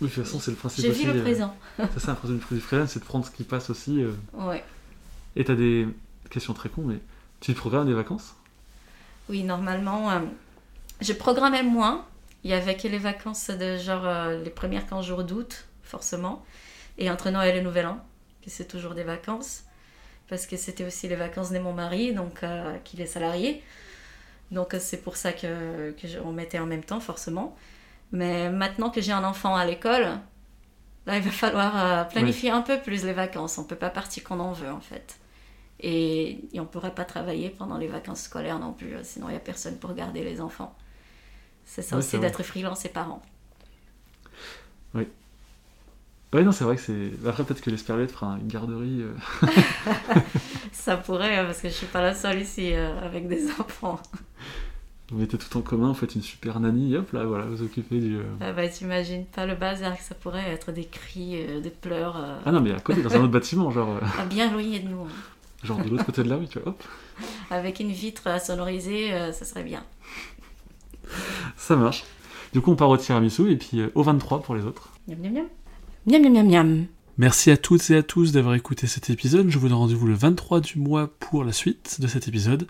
Oui, de toute façon, c'est le principe. J'ai aussi, vu le présent. C'est ça, un principe du freelance, c'est de prendre ce qui passe aussi. Ouais. Et t'as des questions très cons, mais tu programmes des vacances ? Oui, normalement, je programmais moins. Il y avait que les vacances de genre les premières 15 jours d'août, forcément, et entre Noël et Nouvel An, que c'est toujours des vacances, parce que c'était aussi les vacances de mon mari, donc qu'il est salarié. Donc c'est pour ça qu'on mettait en même temps, forcément. Mais maintenant que j'ai un enfant à l'école, là il va falloir planifier un peu plus les vacances. On ne peut pas partir quand on veut, en fait. Et on ne pourra pas travailler pendant les vacances scolaires non plus, sinon il n'y a personne pour garder les enfants. C'est ça, ouais, aussi, c'est d'être freelance et parent. Oui. Oui, non, c'est vrai que c'est... Après, peut-être que l'Esperluette fera une garderie. Ça pourrait, parce que je ne suis pas la seule ici avec des enfants. Vous mettez tout en commun, vous faites une super nanny, hop là, voilà, vous occupez du... Bah, t'imagines pas le bazar que ça pourrait être, des cris, des pleurs... Ah non, mais à côté, dans un autre bâtiment, genre... Bien éloigné de nous. Hein. Genre de l'autre côté de la rue, tu vois, hop. Avec une vitre sonorisée, ça serait bien. Ça marche. Du coup, on part au tiramisu et puis au 23 pour les autres. Miam, miam, miam. Miam, miam, miam, miam. Merci à toutes et à tous d'avoir écouté cet épisode. Je vous donne rendez-vous le 23 du mois pour la suite de cet épisode.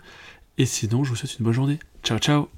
Et sinon, je vous souhaite une bonne journée. Ciao, ciao.